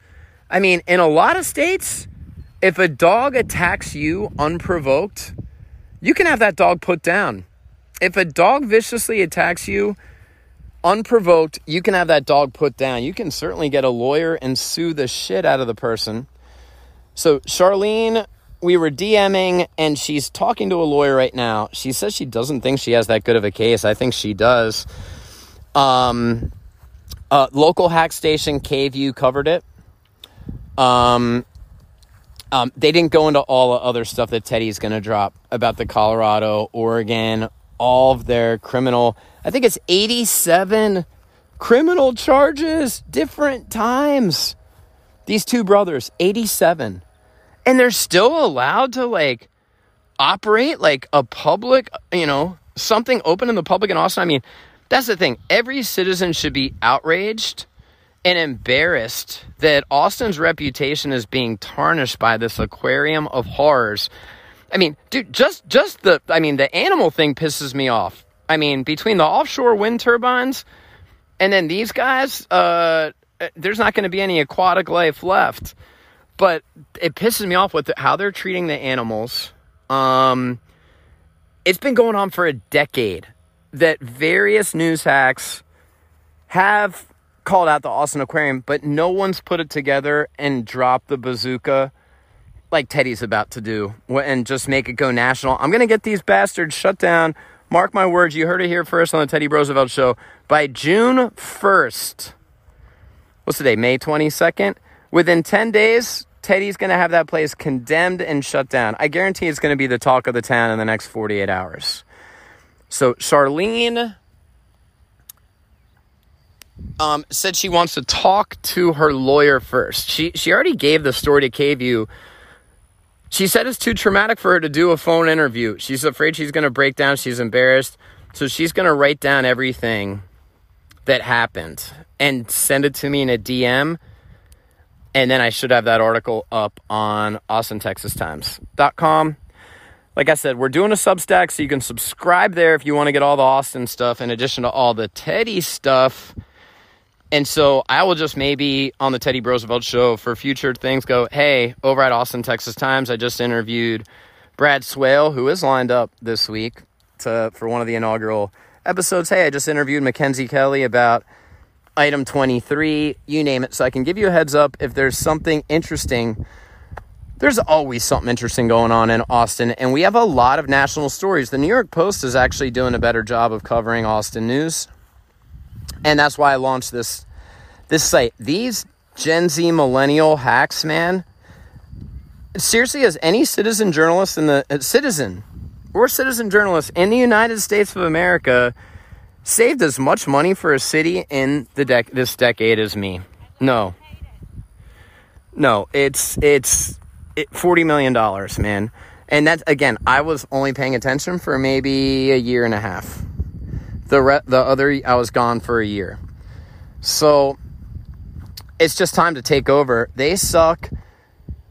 I mean, in a lot of states, if a dog attacks you unprovoked, you can have that dog put down. If a dog viciously attacks you unprovoked, you can have that dog put down. You can certainly get a lawyer and sue the shit out of the person. So Charlene we were DMing, and she's talking to a lawyer right now. She says she doesn't think she has that good of a case. I think she does. Local hack station KVU covered it. They didn't go into all the other stuff that Teddy's going to drop about the Colorado, Oregon, all of their criminal. I think it's 87 criminal charges, different times. These two brothers, 87. And they're still allowed to, like, operate like a public, you know, something open in the public in Austin. I mean, that's the thing. Every citizen should be outraged and embarrassed that Austin's reputation is being tarnished by this aquarium of horrors. I mean, dude, the animal thing pisses me off. I mean, between the offshore wind turbines and then these guys, there's not going to be any aquatic life left. But it pisses me off with how they're treating the animals. It's been going on for a decade that various news hacks have called out the Austin Aquarium, but no one's put it together and dropped the bazooka like Teddy's about to do and just make it go national. I'm going to get these bastards shut down. Mark my words, you heard it here first on the Teddy Brosevelt Show. By June 1st, what's today, May 22nd? Within 10 days, Teddy's going to have that place condemned and shut down. I guarantee it's going to be the talk of the town in the next 48 hours. So Charlene said she wants to talk to her lawyer first. She already gave the story to KVU. She said it's too traumatic for her to do a phone interview. She's afraid she's going to break down. She's embarrassed. So she's going to write down everything that happened and send it to me in a DM. And then I should have that article up on AustinTexasTimes.com. Like I said, we're doing a Substack, so you can subscribe there if you want to get all the Austin stuff in addition to all the Teddy stuff. And so I will just maybe on the Teddy Brosevelt Show for future things go, hey, over at Austin Texas Times, I just interviewed Brad Swale, who is lined up this week for one of the inaugural episodes. Hey, I just interviewed Mackenzie Kelly about item 23, you name it. So I can give you a heads up if there's something interesting. There's always something interesting going on in Austin, and we have a lot of national stories. The New York Post is actually doing a better job of covering Austin news, and that's why I launched this site. These Gen Z millennial hacks, man, seriously, as any citizen journalist in the citizen journalist in the United States of America saved as much money for a city in the this decade as me. No, it's $40 million, man. And that's, again, I was only paying attention for maybe a year and a half. I was gone for a year. So it's just time to take over. They suck.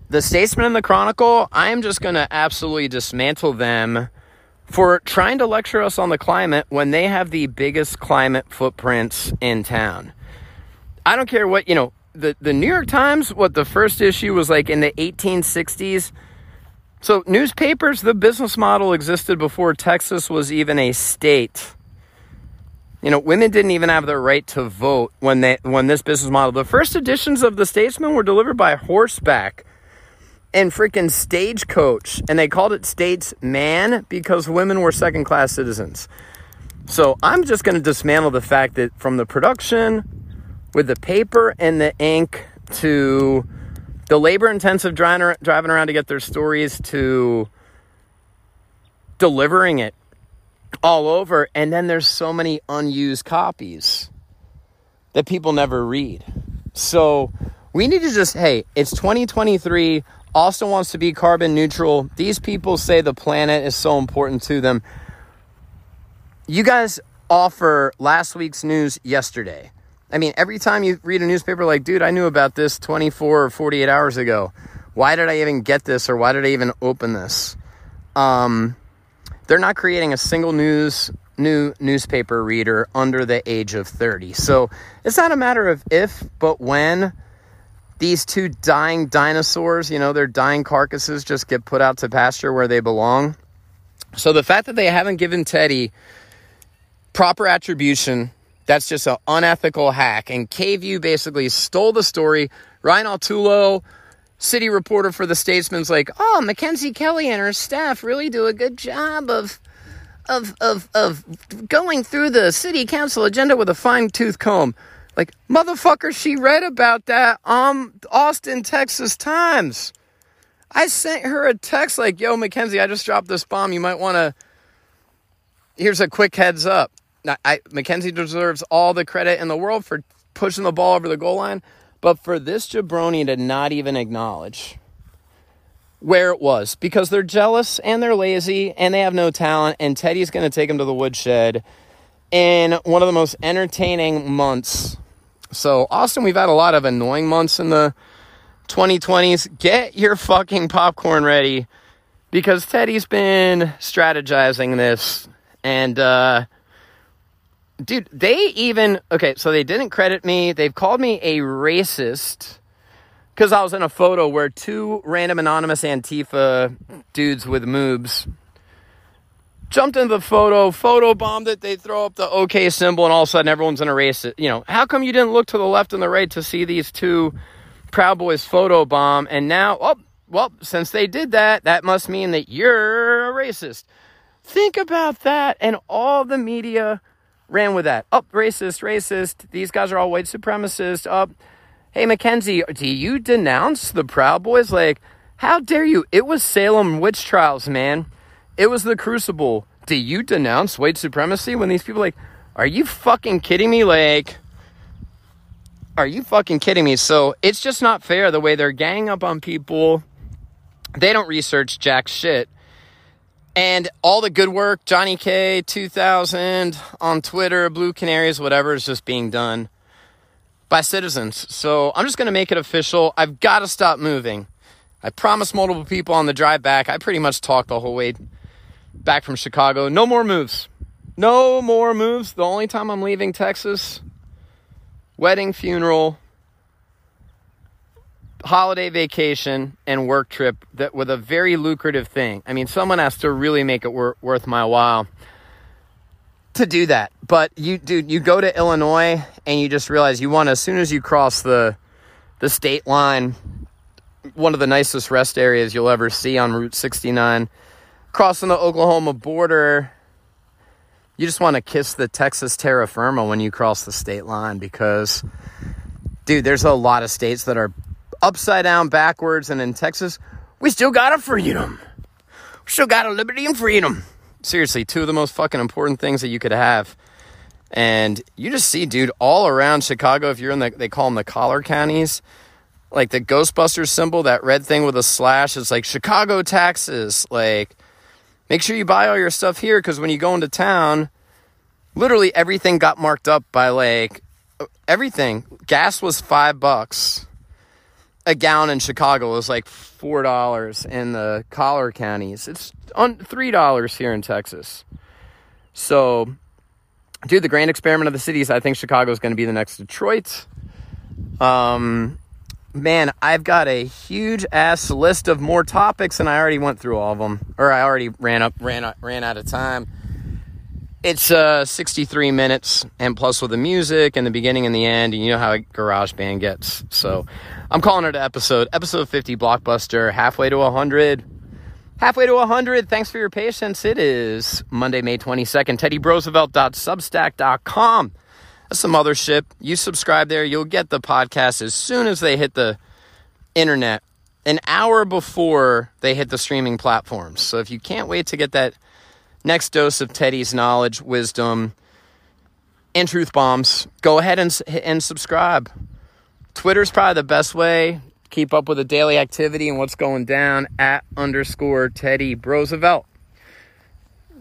The Statesman and the Chronicle, I am just going to absolutely dismantle them for trying to lecture us on the climate when they have the biggest climate footprints in town. I don't care what, The New York Times, the first issue was like in the 1860s. So newspapers, the business model existed before Texas was even a state. Women didn't even have the right to vote when this business model. The first editions of the Statesman were delivered by horseback and freaking stagecoach. And they called it Statesman because women were second-class citizens. So I'm just going to dismantle the fact that from the production, with the paper and the ink, to the labor-intensive driving around to get their stories, to delivering it all over. And then there's so many unused copies that people never read. So we need to it's 2023. Austin wants to be carbon neutral. These people say the planet is so important to them. You guys offer last week's news yesterday. I mean, every time you read a newspaper, like, dude, I knew about this 24 or 48 hours ago. Why did I even get this, or why did I even open this? They're not creating a single new newspaper reader under the age of 30. So it's not a matter of if, but when these two dying dinosaurs, their dying carcasses just get put out to pasture where they belong. So the fact that they haven't given Teddy proper attribution, that's just an unethical hack. And KVU basically stole the story. Ryan Altullo city reporter for the Statesman's like, oh, Mackenzie Kelly and her staff really do a good job of going through the city council agenda with a fine-tooth comb. Like, motherfucker, she read about that on Austin, Texas Times. I sent her a text like, yo, Mackenzie, I just dropped this bomb. You might want to... Here's a quick heads up. Now, Mackenzie deserves all the credit in the world for pushing the ball over the goal line, but for this jabroni to not even acknowledge where it was, because they're jealous and they're lazy and they have no talent, and Teddy's going to take them to the woodshed in one of the most entertaining months. So, Austin, we've had a lot of annoying months in the 2020s. Get your fucking popcorn ready, because Teddy's been strategizing this. And, dude, so they didn't credit me. They've called me a racist because I was in a photo where two random anonymous Antifa dudes with moobs jumped into the photo bombed it. They throw up the OK symbol, and all of a sudden everyone's in a racist. You know, how come you didn't look to the left and the right to see these two Proud Boys photo bomb? And now, oh, well, since they did that, that must mean that you're a racist. Think about that, and all the media ran with that. Up, oh, racist, these guys are all white supremacists. Up, oh, hey, Mackenzie, do you denounce the Proud Boys? Like, how dare you? It was Salem witch trials, man. It was the Crucible. Do you denounce white supremacy? When these people like, are you fucking kidding me? Like, are you fucking kidding me? So it's just not fair the way they're ganging up on people. They don't research jack shit. And all the good work, Johnny K, 2000, on Twitter, Blue Canaries, whatever, is just being done by citizens. So I'm just going to make it official. I've got to stop moving. I promised multiple people on the drive back. I pretty much talked the whole way back from Chicago. No more moves. No more moves. The only time I'm leaving Texas, wedding, funeral, holiday vacation, and work trip, that with a very lucrative thing. I mean, someone has to really make it worth my while to do that. But you, dude, you go to Illinois and you just realize you want to, as soon as you cross the state line, one of the nicest rest areas you'll ever see on Route 69, crossing the Oklahoma border, you just want to kiss the Texas terra firma when you cross the state line, because, dude, there's a lot of states that are upside down, backwards, and in Texas, we still got a freedom. We still got a liberty and freedom. Seriously, two of the most fucking important things that you could have. And you just see, dude, all around Chicago, if you're in they call them the collar counties, like the Ghostbusters symbol, that red thing with a slash, it's like Chicago taxes. Like, make sure you buy all your stuff here, because when you go into town, literally everything got marked up by, like, everything. Gas was $5. A gallon in Chicago is like $4 in the collar counties. It's on $3 here in Texas. So, dude, the grand experiment of the cities, I think Chicago is going to be the next Detroit. Man, I've got a huge ass list of more topics, and I already went through all of them, or I already ran out of time. It's 63 minutes, and plus with the music and the beginning and the end, and you know how a garage band gets. So I'm calling it an episode 50 blockbuster, halfway to 100. Thanks for your patience. It is Monday, May 22nd, teddybrosevelt.substack.com. That's some other shit. You subscribe there. You'll get the podcast as soon as they hit the internet, an hour before they hit the streaming platforms. So if you can't wait to get that next dose of Teddy's knowledge, wisdom, and truth bombs, go ahead and subscribe. Twitter's probably the best way. Keep up with the daily activity and what's going down @_Teddy Brosevelt. A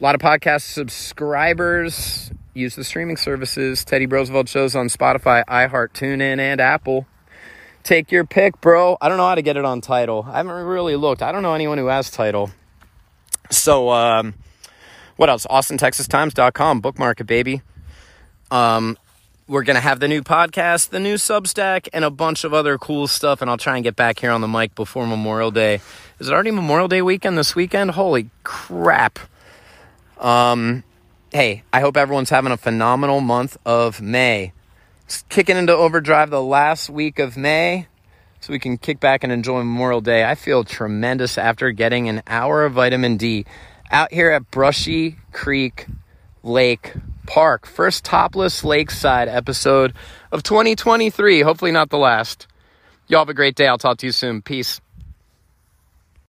lot of podcast subscribers use the streaming services. Teddy Brosevelt shows on Spotify, iHeart, TuneIn, and Apple. Take your pick, bro. I don't know how to get it on Tidal. I haven't really looked. I don't know anyone who has Tidal. So, what else? AustinTexasTimes.com. Bookmark it, baby. We're going to have the new podcast, the new Substack, and a bunch of other cool stuff. And I'll try and get back here on the mic before Memorial Day. Is it already Memorial Day weekend this weekend? Holy crap. Hey, I hope everyone's having a phenomenal month of May. It's kicking into overdrive the last week of May. so we can kick back and enjoy Memorial Day. I feel tremendous after getting an hour of vitamin D out here at Brushy Creek Lake Park. First topless lakeside episode of 2023. Hopefully not the last. Y'all have a great day. I'll talk to you soon. Peace.